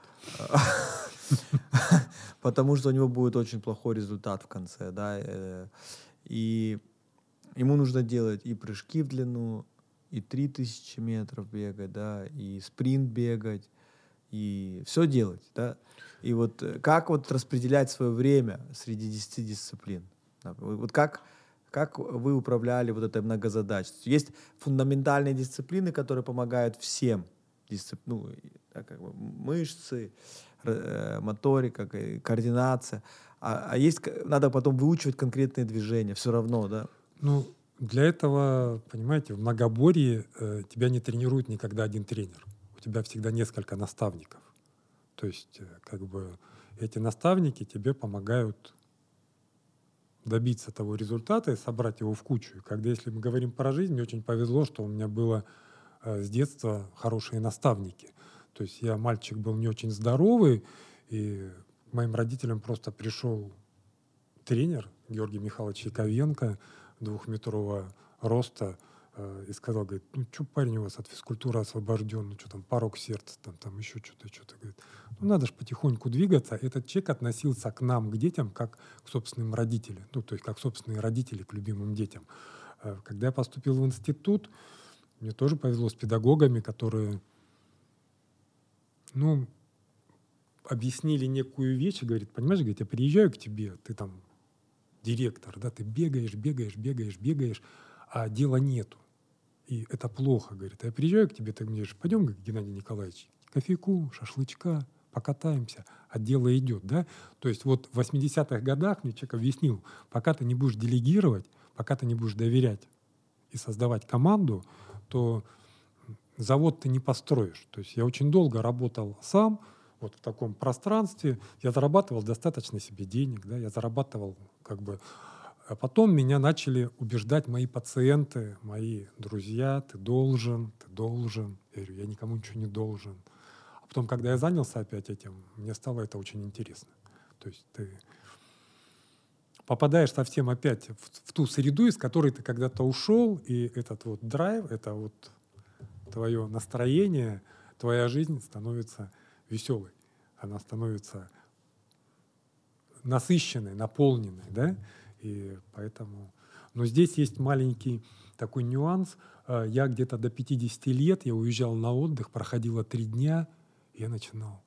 Потому что у него будет очень плохой результат в конце, да, и ему нужно делать и прыжки в длину, и три тысячи метров бегать, да, и спринт бегать, и все делать, да. И вот как вот распределять свое время среди десяти дисциплин? Вот как... Как вы управляли вот этой многозадачностью? Есть фундаментальные дисциплины, которые помогают всем. Дисцип... Ну, как бы мышцы, моторика, координация. А, а есть, надо потом выучивать конкретные движения. Все равно, да? Ну, для этого, понимаете, в многоборье э, тебя не тренирует никогда один тренер. У тебя всегда несколько наставников. То есть, э, как бы, эти наставники тебе помогают добиться того результата и собрать его в кучу. И когда, если мы говорим про жизнь, мне очень повезло, что у меня было э, с детства хорошие наставники. То есть я, мальчик, был не очень здоровый, и к моим родителям просто пришел тренер Георгий Михайлович Яковенко, двухметрового роста, э, и сказал, говорит, ну что парень у вас от физкультуры освобожден, ну что там, порог сердца, там, там еще что-то, что-то. Говорит, ну надо же потихоньку двигаться. Этот человек относился к нам, к детям, как к собственным родителям, ну то есть как собственные родители к любимым детям. Когда я поступил в институт, мне тоже повезло с педагогами, которые ну, объяснили некую вещь, и говорит, понимаешь, говорит, я приезжаю к тебе, ты там директор, да, ты бегаешь, бегаешь, бегаешь, бегаешь, а дела нету. И это плохо, говорит. А я приезжаю к тебе, ты говоришь, пойдем, говорит, Геннадий Николаевич, кофейку, шашлычка, покатаемся, а дело идет, да? То есть вот в восьмидесятых годах мне человек объяснил, пока ты не будешь делегировать, пока ты не будешь доверять и создавать команду, то завод ты не построишь. То есть я очень долго работал сам, вот в таком пространстве, я зарабатывал достаточно себе денег, да, я зарабатывал как бы... А потом меня начали убеждать мои пациенты, мои друзья, ты должен, ты должен. Я говорю, я никому ничего не должен. А потом, когда я занялся опять этим, мне стало это очень интересно. То есть ты попадаешь совсем опять в, в ту среду, из которой ты когда-то ушел, и этот вот драйв, это вот твое настроение, твоя жизнь становится веселой. Она становится насыщенной, наполненной, да? И поэтому... Но здесь есть маленький такой нюанс. Я где-то до пятидесяти лет, я уезжал на отдых, проходило три дня, я начинал,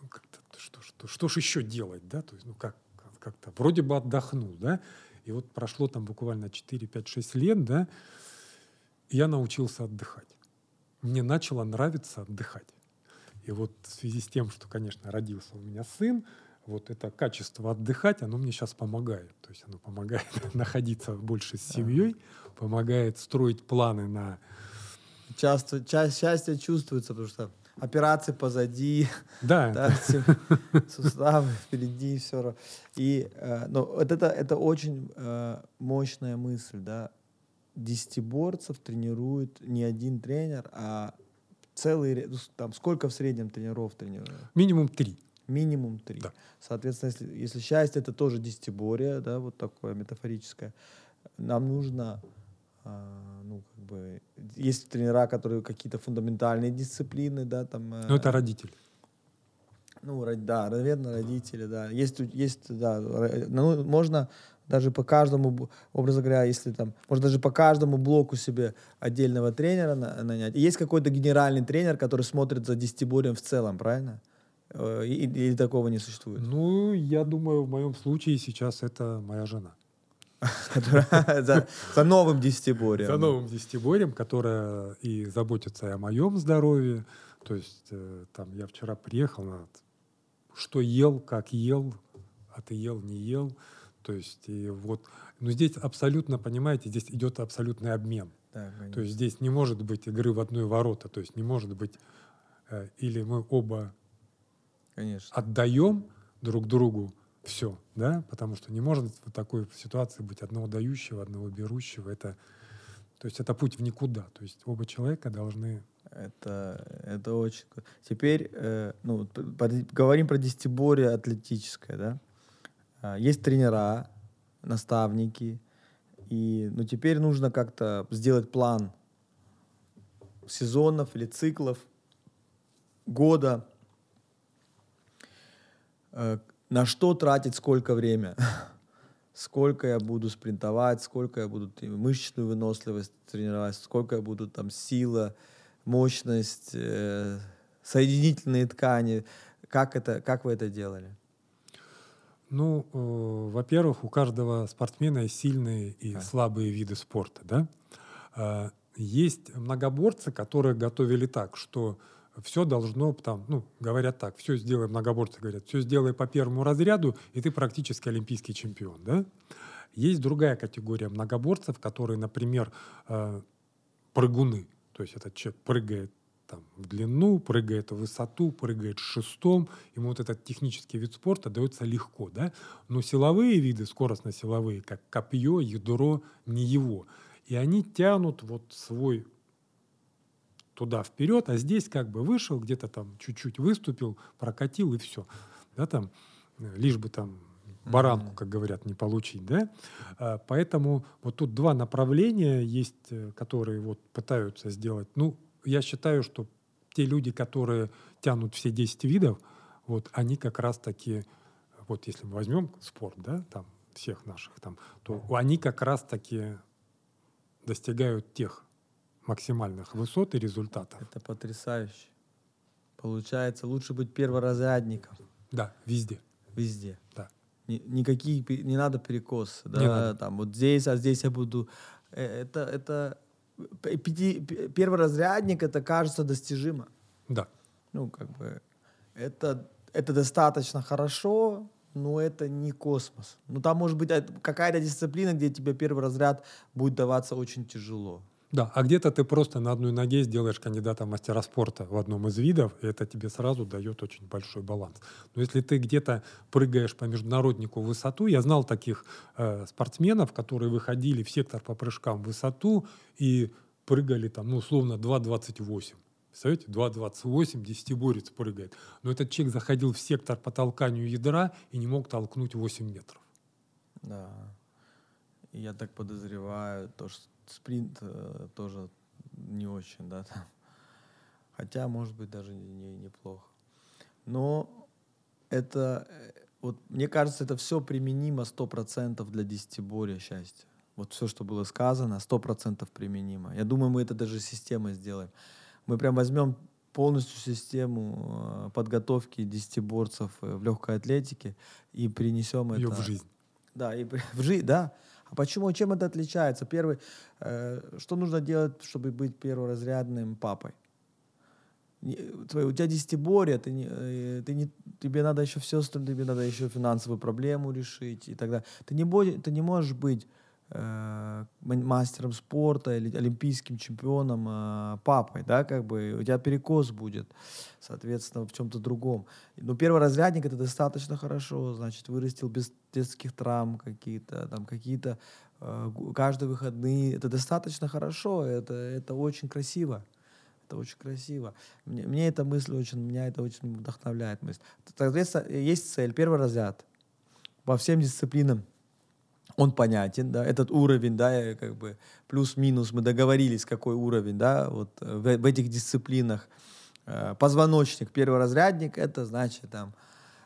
ну, как-то, что, что, что ж еще делать, да? То есть, ну, как, как-то вроде бы отдохнул, да? И вот прошло там буквально четыре, пять, шесть лет, да? И я научился отдыхать. Мне начало нравиться отдыхать. И вот в связи с тем, что, конечно, родился у меня сын, вот это качество отдыхать, оно мне сейчас помогает. То есть оно помогает находиться больше с семьей, помогает строить планы на... Часто, часть счастья чувствуется, потому что операции позади, да, да, это... суставы впереди, все. И, э, ну, вот это, это очень э, мощная мысль. Да? Десятиборцев тренирует не один тренер, а целый... Там, сколько в среднем тренеров тренирует? Минимум три. Минимум три. Да. Соответственно, если, если счастье — это тоже десятиборье, да, вот такое метафорическое, нам нужно, э, ну, как бы, есть тренера, которые какие-то фундаментальные дисциплины, да, там... Э, Но это родители. Ну, да, наверное, родители, да. Есть, есть, да, ну, можно... Даже по каждому, образно говоря, если там, может, даже по каждому блоку себе отдельного тренера на, нанять. Есть какой-то генеральный тренер, который смотрит за десятиборьем в целом, правильно? Или такого не существует? Ну, я думаю, в моем случае сейчас это моя жена. За новым десятиборьем. За новым десятиборьем, которая и заботится и о моем здоровье. То есть, там, я вчера приехал, что ел, как ел, а ты ел, не ел. То есть, и вот... Но здесь абсолютно, понимаете, здесь идет абсолютный обмен. Да, то есть здесь не может быть игры в одной ворота. То есть не может быть... Э, или мы оба конечно. Отдаем друг другу все, да? Потому что не может в такой ситуации быть одного дающего, одного берущего. Это, то есть это путь в никуда. То есть оба человека должны... Это, это очень... Теперь э, ну, под, говорим про десятиборье атлетическое, да? Есть тренера, наставники. И, ну, теперь нужно как-то сделать план сезонов или циклов, года. Э, на что тратить сколько время? Сколько я буду спринтовать, сколько я буду мышечную выносливость тренировать, сколько я буду там сила, мощность, э, соединительные ткани. Как это, как вы это делали? Ну, э, во-первых, у каждого спортсмена есть сильные и а. слабые виды спорта, да? Э, есть многоборцы, которые готовили так, что все должно, там, ну, говорят так, все сделай, многоборцы говорят, все сделай по первому разряду, и ты практически олимпийский чемпион, да? Есть другая категория многоборцев, которые, например, э, прыгуны, то есть этот человек прыгает, там, в длину, прыгает в высоту, прыгает в шестом. Ему вот этот технический вид спорта дается легко. Да? Но силовые виды, скоростно-силовые, как копье, ядро, не его. И они тянут вот свой туда вперед, а здесь как бы вышел, где-то там чуть-чуть выступил, прокатил и все. Да, там, лишь бы там баранку, как говорят, не получить. Да? Поэтому вот тут два направления есть, которые вот пытаются сделать... Ну, я считаю, что те люди, которые тянут все десять видов, вот они как раз-таки, вот если мы возьмем спорт, да, там, всех наших, там, то они как раз-таки достигают тех максимальных высот и результатов. Это потрясающе. Получается, лучше быть перворазрядником. Да, везде. Везде. Да. Никакие, не надо перекосы. Да, надо. Там, вот здесь, а здесь я буду... Это, это... Перворазрядник, это кажется достижимо. Да. Ну, как бы... Это, это достаточно хорошо, но это не космос. Ну, там может быть какая-то дисциплина, где тебе первый разряд будет даваться очень тяжело. Да, а где-то ты просто на одной ноге сделаешь кандидата в мастера спорта в одном из видов, и это тебе сразу дает очень большой баланс. Но если ты где-то прыгаешь по международнику в высоту, я знал таких э, спортсменов, которые выходили в сектор по прыжкам в высоту и прыгали там, ну, условно, два двадцать восемь. Представляете, два двадцать восемь, десятиборец прыгает. Но этот человек заходил в сектор по толканию ядра и не мог толкнуть восемь метров. Да. Я так подозреваю, то, что спринт э, тоже не очень, да, там. Хотя, может быть, даже не, не, неплохо. Но это, вот, мне кажется, это все применимо сто процентов для десятиборья счастья. Вот все, что было сказано, сто процентов применимо. Я думаю, мы это даже системой сделаем. Мы прям возьмем полностью систему подготовки десятиборцев в легкой атлетике и принесем ее это... в жизнь. Да, и в жизнь, да. А почему, чем это отличается? Первый, э, что нужно делать, чтобы быть перворазрядным папой? Не, твой, у тебя десятиборье, ты не, ты не, тебе надо еще все, тебе надо еще финансовую проблему решить и так далее. Ты не, будь, ты не можешь быть э, мастером спорта или олимпийским чемпионом э, папой, да, как бы у тебя перекос будет, соответственно, в чем-то другом. Но перворазрядник — это достаточно хорошо, значит, вырастил без детских травм какие-то, там какие-то э, каждые выходные. Это достаточно хорошо, это, это очень красиво. Это очень красиво. Мне, мне эта мысль очень, меня это очень вдохновляет мысль. Соответственно, есть цель, первый разряд. По всем дисциплинам он понятен, да, этот уровень, да, как бы плюс-минус, мы договорились, какой уровень, да, вот в, в этих дисциплинах. Э, позвоночник, перворазрядник, это значит там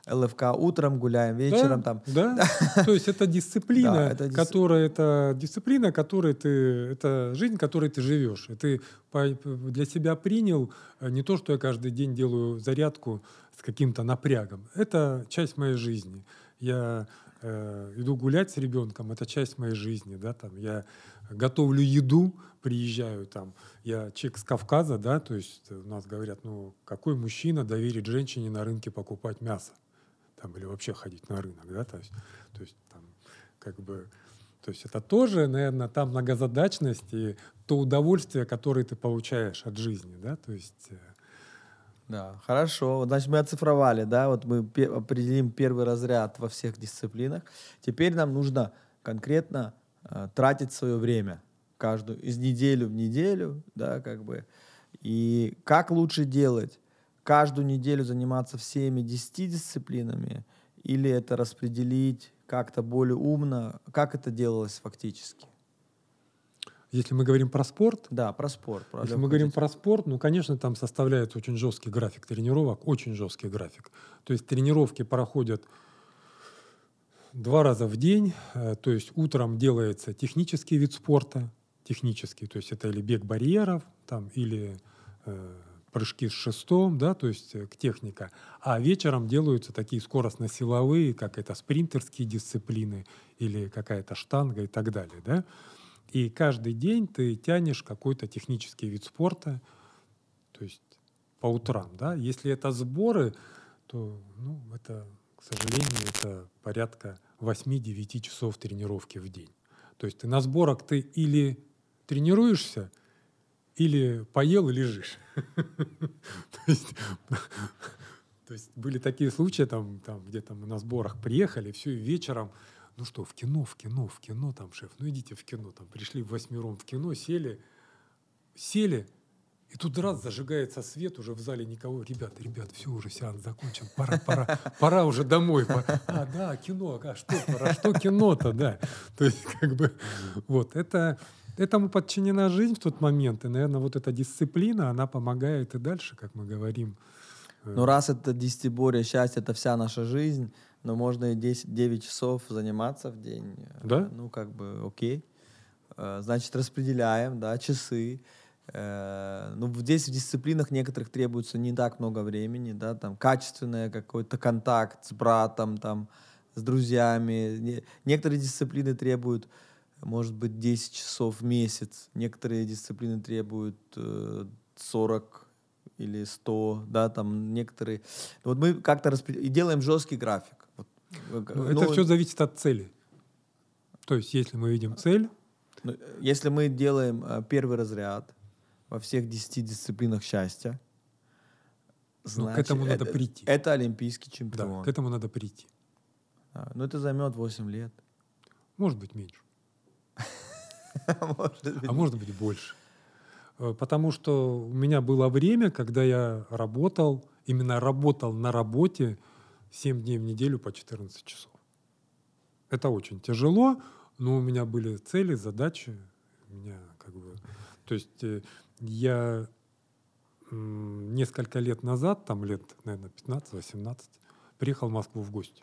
ЛФК утром, гуляем вечером. Да, там. Да. То есть это дисциплина, да, это дис... которая, это дисциплина, которой ты, это жизнь, которой ты живешь. И ты для себя принял не то, что я каждый день делаю зарядку с каким-то напрягом. Это часть моей жизни. Я э, иду гулять с ребенком, это часть моей жизни. Да, там, я готовлю еду, приезжаю там. Я человек с Кавказа, да, то есть у нас говорят, ну какой мужчина доверит женщине на рынке покупать мясо? Там, или вообще ходить на рынок, да, то есть, то есть там, как бы, то есть это тоже, наверное, там многозадачность и то удовольствие, которое ты получаешь от жизни, да, то есть. Да, хорошо, значит, мы оцифровали, да, вот мы пе- определим первый разряд во всех дисциплинах. Теперь нам нужно конкретно э, тратить свое время каждую из недели в неделю, да, как бы, и как лучше делать? Каждую неделю заниматься всеми десятью дисциплинами или это распределить как-то более умно? Как это делалось фактически? Если мы говорим про спорт? Да, про спорт. Про если мы говорим про спорт, ну, конечно, там составляется очень жесткий график тренировок, очень жесткий график. То есть тренировки проходят два раза в день, то есть утром делается технический вид спорта, технический, то есть это или бег барьеров, там, или... Э, прыжки с шестом, да, то есть к технике. А вечером делаются такие скоростно-силовые, как это спринтерские дисциплины или какая-то штанга и так далее, да. И каждый день ты тянешь какой-то технический вид спорта, то есть по утрам, да. Если это сборы, то, ну, это, к сожалению, это порядка восемь-девять часов тренировки в день. То есть ты на сборах ты или тренируешься, или поел и лежишь. То есть были такие случаи, там где-то мы на сборах приехали, все, и вечером, ну что, в кино, в кино, в кино, там, шеф, ну идите в кино. Там пришли восьмером в кино, сели, сели, и тут раз зажигается свет, уже в зале никого. Ребят, ребят, все, уже сеанс закончен, пора, пора, пора уже домой. Пора. А, да, кино, а что, пора, что кино-то, да. То есть как бы вот это... Этому подчинена жизнь в тот момент, и, наверное, вот эта дисциплина, она помогает и дальше, как мы говорим. Ну, раз это десятиборье, счастье, это вся наша жизнь, но можно и десять-девять часов заниматься в день. Да? Ну, как бы, окей. Значит, распределяем, да, часы. Ну, здесь в дисциплинах некоторых требуется не так много времени, да, там, качественный какой-то контакт с братом, там, с друзьями. Некоторые дисциплины требуют, может быть, десять часов в месяц, некоторые дисциплины требуют сорок или сто, да, там, некоторые... Вот мы как-то распри... и делаем жесткий график. Вот. Но это Но... все зависит от цели. То есть, если мы видим цель... Если мы делаем первый разряд во всех десяти дисциплинах счастья, значит, ну, к этому надо это, прийти. Это олимпийский чемпион. Да, к этому надо прийти. А, но это займет восемь лет. Может быть, меньше. А может быть, больше. Потому что у меня было время, когда я работал, именно работал на работе семь дней в неделю по четырнадцать часов. Это очень тяжело, но у меня были цели, задачи. У меня как бы... То есть я несколько лет назад, там лет, наверное, пятнадцать-восемнадцать, приехал в Москву в гости.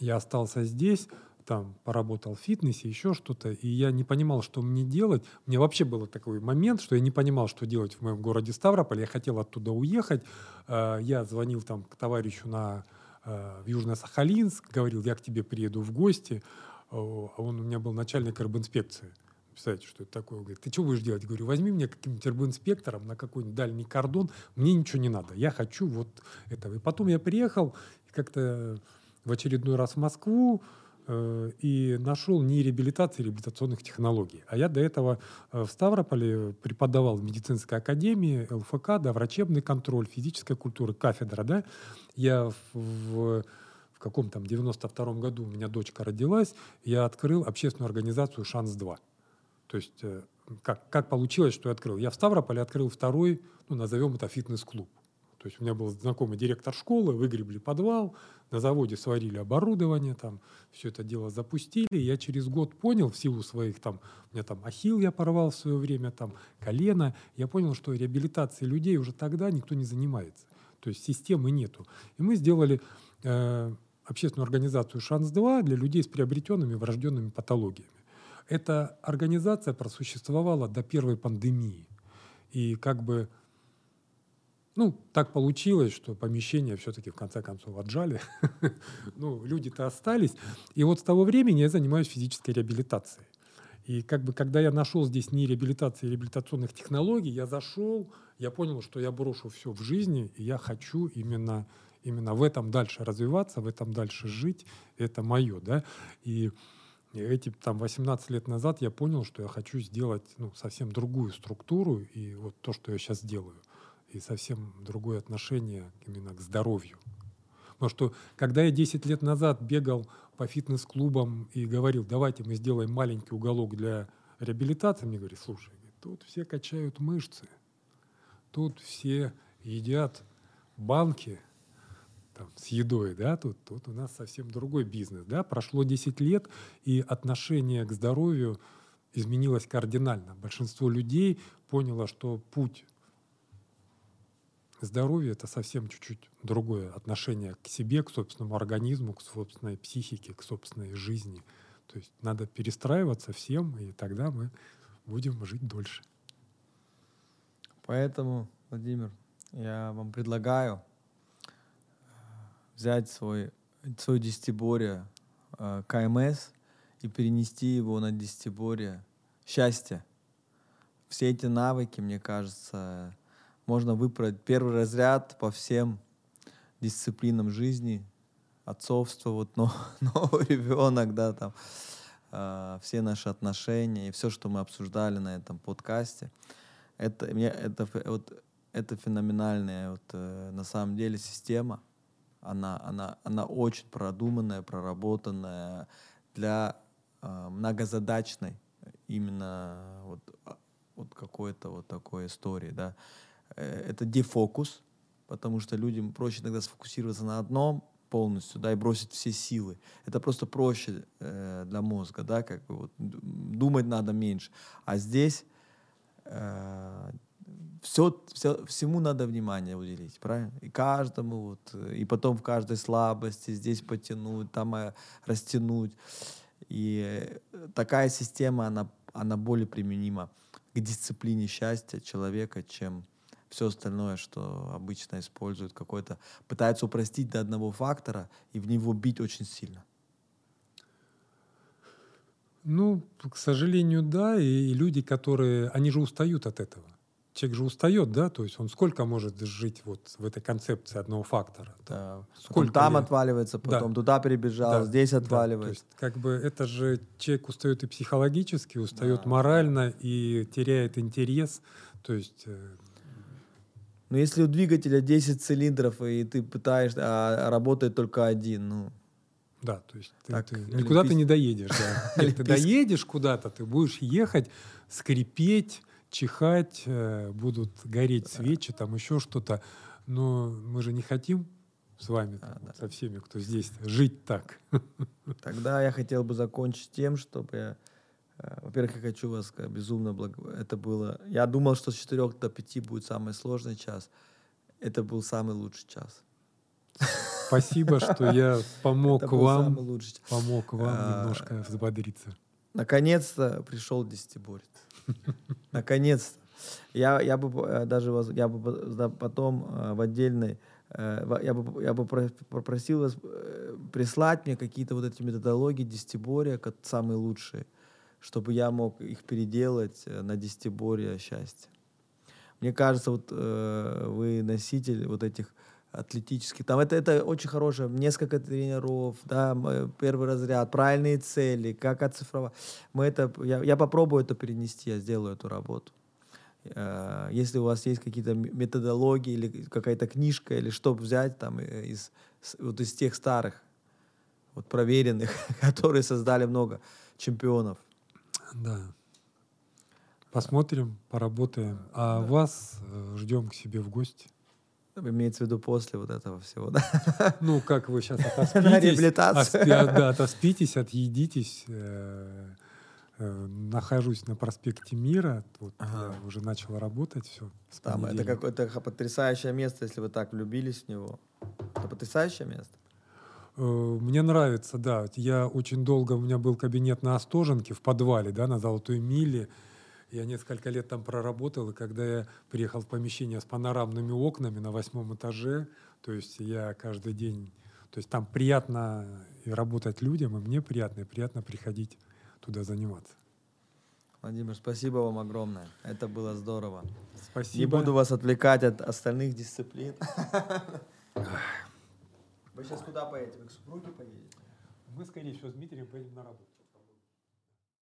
Я остался здесь, там поработал в фитнесе, еще что-то, и я не понимал, что мне делать. У меня вообще был такой момент, что я не понимал, что делать в моем городе Ставрополь. Я хотел оттуда уехать. Я звонил там к товарищу на, в Южно-Сахалинск, говорил, я к тебе приеду в гости. Он у меня был начальник рыбинспекции. Представляете, что это такое? Он говорит, ты что будешь делать? Я говорю, возьми меня каким-нибудь рыбинспектором на какой-нибудь дальний кордон, мне ничего не надо, я хочу вот этого. И потом я приехал как-то в очередной раз в Москву э, и нашел не реабилитации, а реабилитационных технологий. А я до этого в Ставрополе преподавал в медицинской академии, ЛФК, да, врачебный контроль, физическая культура, кафедра. Да? Я в... в В каком там девяносто втором году у меня дочка родилась, я открыл общественную организацию «Шанс-два». То есть как, как получилось, что я открыл? Я в Ставрополе открыл второй, ну, назовем это фитнес-клуб. То есть у меня был знакомый директор школы, выгребли подвал, на заводе сварили оборудование, там все это дело запустили. Я через год понял, в силу своих, там, у меня там ахилл я порвал в свое время, там колено, я понял, что реабилитацией людей уже тогда никто не занимается. То есть системы нету. И мы сделали... Э- общественную организацию «Шанс-два» для людей с приобретенными врожденными патологиями. Эта организация просуществовала до первой пандемии. И как бы, ну, так получилось, что помещение все-таки в конце концов отжали. Ну, люди-то остались. И вот с того времени я занимаюсь физической реабилитацией. И как бы, когда я нашел здесь не реабилитации, а реабилитационных технологий, я зашел, я понял, что я брошу все в жизни, и я хочу именно... Именно в этом дальше развиваться, в этом дальше жить, это мое, да. И эти там восемнадцать лет назад я понял, что я хочу сделать, ну, совсем другую структуру, и вот то, что я сейчас делаю, и совсем другое отношение именно к здоровью. Потому что когда я десять лет назад бегал по фитнес-клубам и говорил, давайте мы сделаем маленький уголок для реабилитации, мне говорили, слушай, тут все качают мышцы, тут все едят банки, там, с едой, да, тут, тут у нас совсем другой бизнес, да, прошло десять лет, и отношение к здоровью изменилось кардинально. Большинство людей поняло, что путь здоровья — это совсем чуть-чуть другое отношение к себе, к собственному организму, к собственной психике, к собственной жизни. То есть надо перестраиваться всем, и тогда мы будем жить дольше. Поэтому, Владимир, я вам предлагаю взять свой, свой десятиборье э, КМС и перенести его на десятиборье счастья. Все эти навыки, мне кажется, можно выбрать первый разряд по всем дисциплинам жизни, отцовство, вот, но, новый ребенок, да, там, э, все наши отношения и все, что мы обсуждали на этом подкасте. Это, мне, это, вот, это феноменальная вот, э, на самом деле система. Она, она, она очень продуманная, проработанная для э, многозадачной именно вот, вот какой-то вот такой истории. Да. Это дефокус, потому что людям проще иногда сфокусироваться на одном полностью, да, и бросить все силы. Это просто проще э, для мозга, да, как бы вот, думать надо меньше. А здесь э, Все, все, всему надо внимание уделить, правильно? И каждому, вот, и потом в каждой слабости здесь потянуть, там растянуть. И такая система, она она более применима к дисциплине счастья человека, чем все остальное, что обычно используют какой-то, пытаются упростить до одного фактора и в него бить очень сильно. Ну, к сожалению, да. И люди, которые... Они же устают от этого. Человек же устает, да? То есть он сколько может жить вот в этой концепции одного фактора? Да. Сколько там я... отваливается, потом да. туда перебежал, да. здесь отваливается. Да. То есть как бы это же человек устает и психологически, устает да. морально и теряет интерес. То есть... Но если у двигателя десять цилиндров, и ты пытаешься, а работает только один, ну... Да, то есть так, ты, ты, олимпийский... никуда ты не доедешь. Да. Ты доедешь куда-то, ты будешь ехать, скрипеть, чихать, будут гореть свечи, там еще что-то. Но мы же не хотим с вами, а, там, да. со всеми, кто здесь, жить так. Тогда я хотел бы закончить тем, чтобы... Я, во-первых, я хочу вас безумно благодарить. Это было... Я думал, что с четырех до пяти будет самый сложный час. Это был самый лучший час. Спасибо, что я помог вам, помог вам немножко взбодриться. Наконец-то пришел десятиборец. Наконец-то. Я, я бы даже вас, я бы потом в отдельной, я бы, я бы попросил вас прислать мне какие-то вот эти методологии десятиборья, как самые лучшие, чтобы я мог их переделать на десятиборье счастья. Мне кажется, вот вы носитель вот этих атлетический. Там это, это очень хорошее. Несколько тренеров, да, первый разряд, правильные цели, как оцифровать. Мы это, я, я попробую это перенести, я сделаю эту работу. Если у вас есть какие-то методологии или какая-то книжка, или что взять там из, вот из тех старых, вот проверенных, которые создали много чемпионов. Да. Посмотрим, поработаем. А да. вас ждем к себе в гости. Имеется в виду после вот этого всего, да? Ну, как вы сейчас отоспитесь. На реабилитацию. От, да, отоспитесь, отъедитесь. Э, э, нахожусь на проспекте Мира. Вот ага. Я уже начал работать. Все. Там, это какое-то потрясающее место, если вы так влюбились в него. Это потрясающее место? Э, мне нравится, да. Я очень долго... У меня был кабинет на Остоженке в подвале, да, на Золотой миле. Я несколько лет там проработал, и когда я приехал в помещение с панорамными окнами на восьмом этаже, то есть я каждый день... То есть там приятно и работать людям, и мне приятно, и приятно приходить туда заниматься. Владимир, спасибо вам огромное. Это было здорово. Спасибо. Не буду вас отвлекать от остальных дисциплин. Вы сейчас куда поедете? Вы к супруге поедете? Мы, скорее всего, с Дмитрием поедем на работу.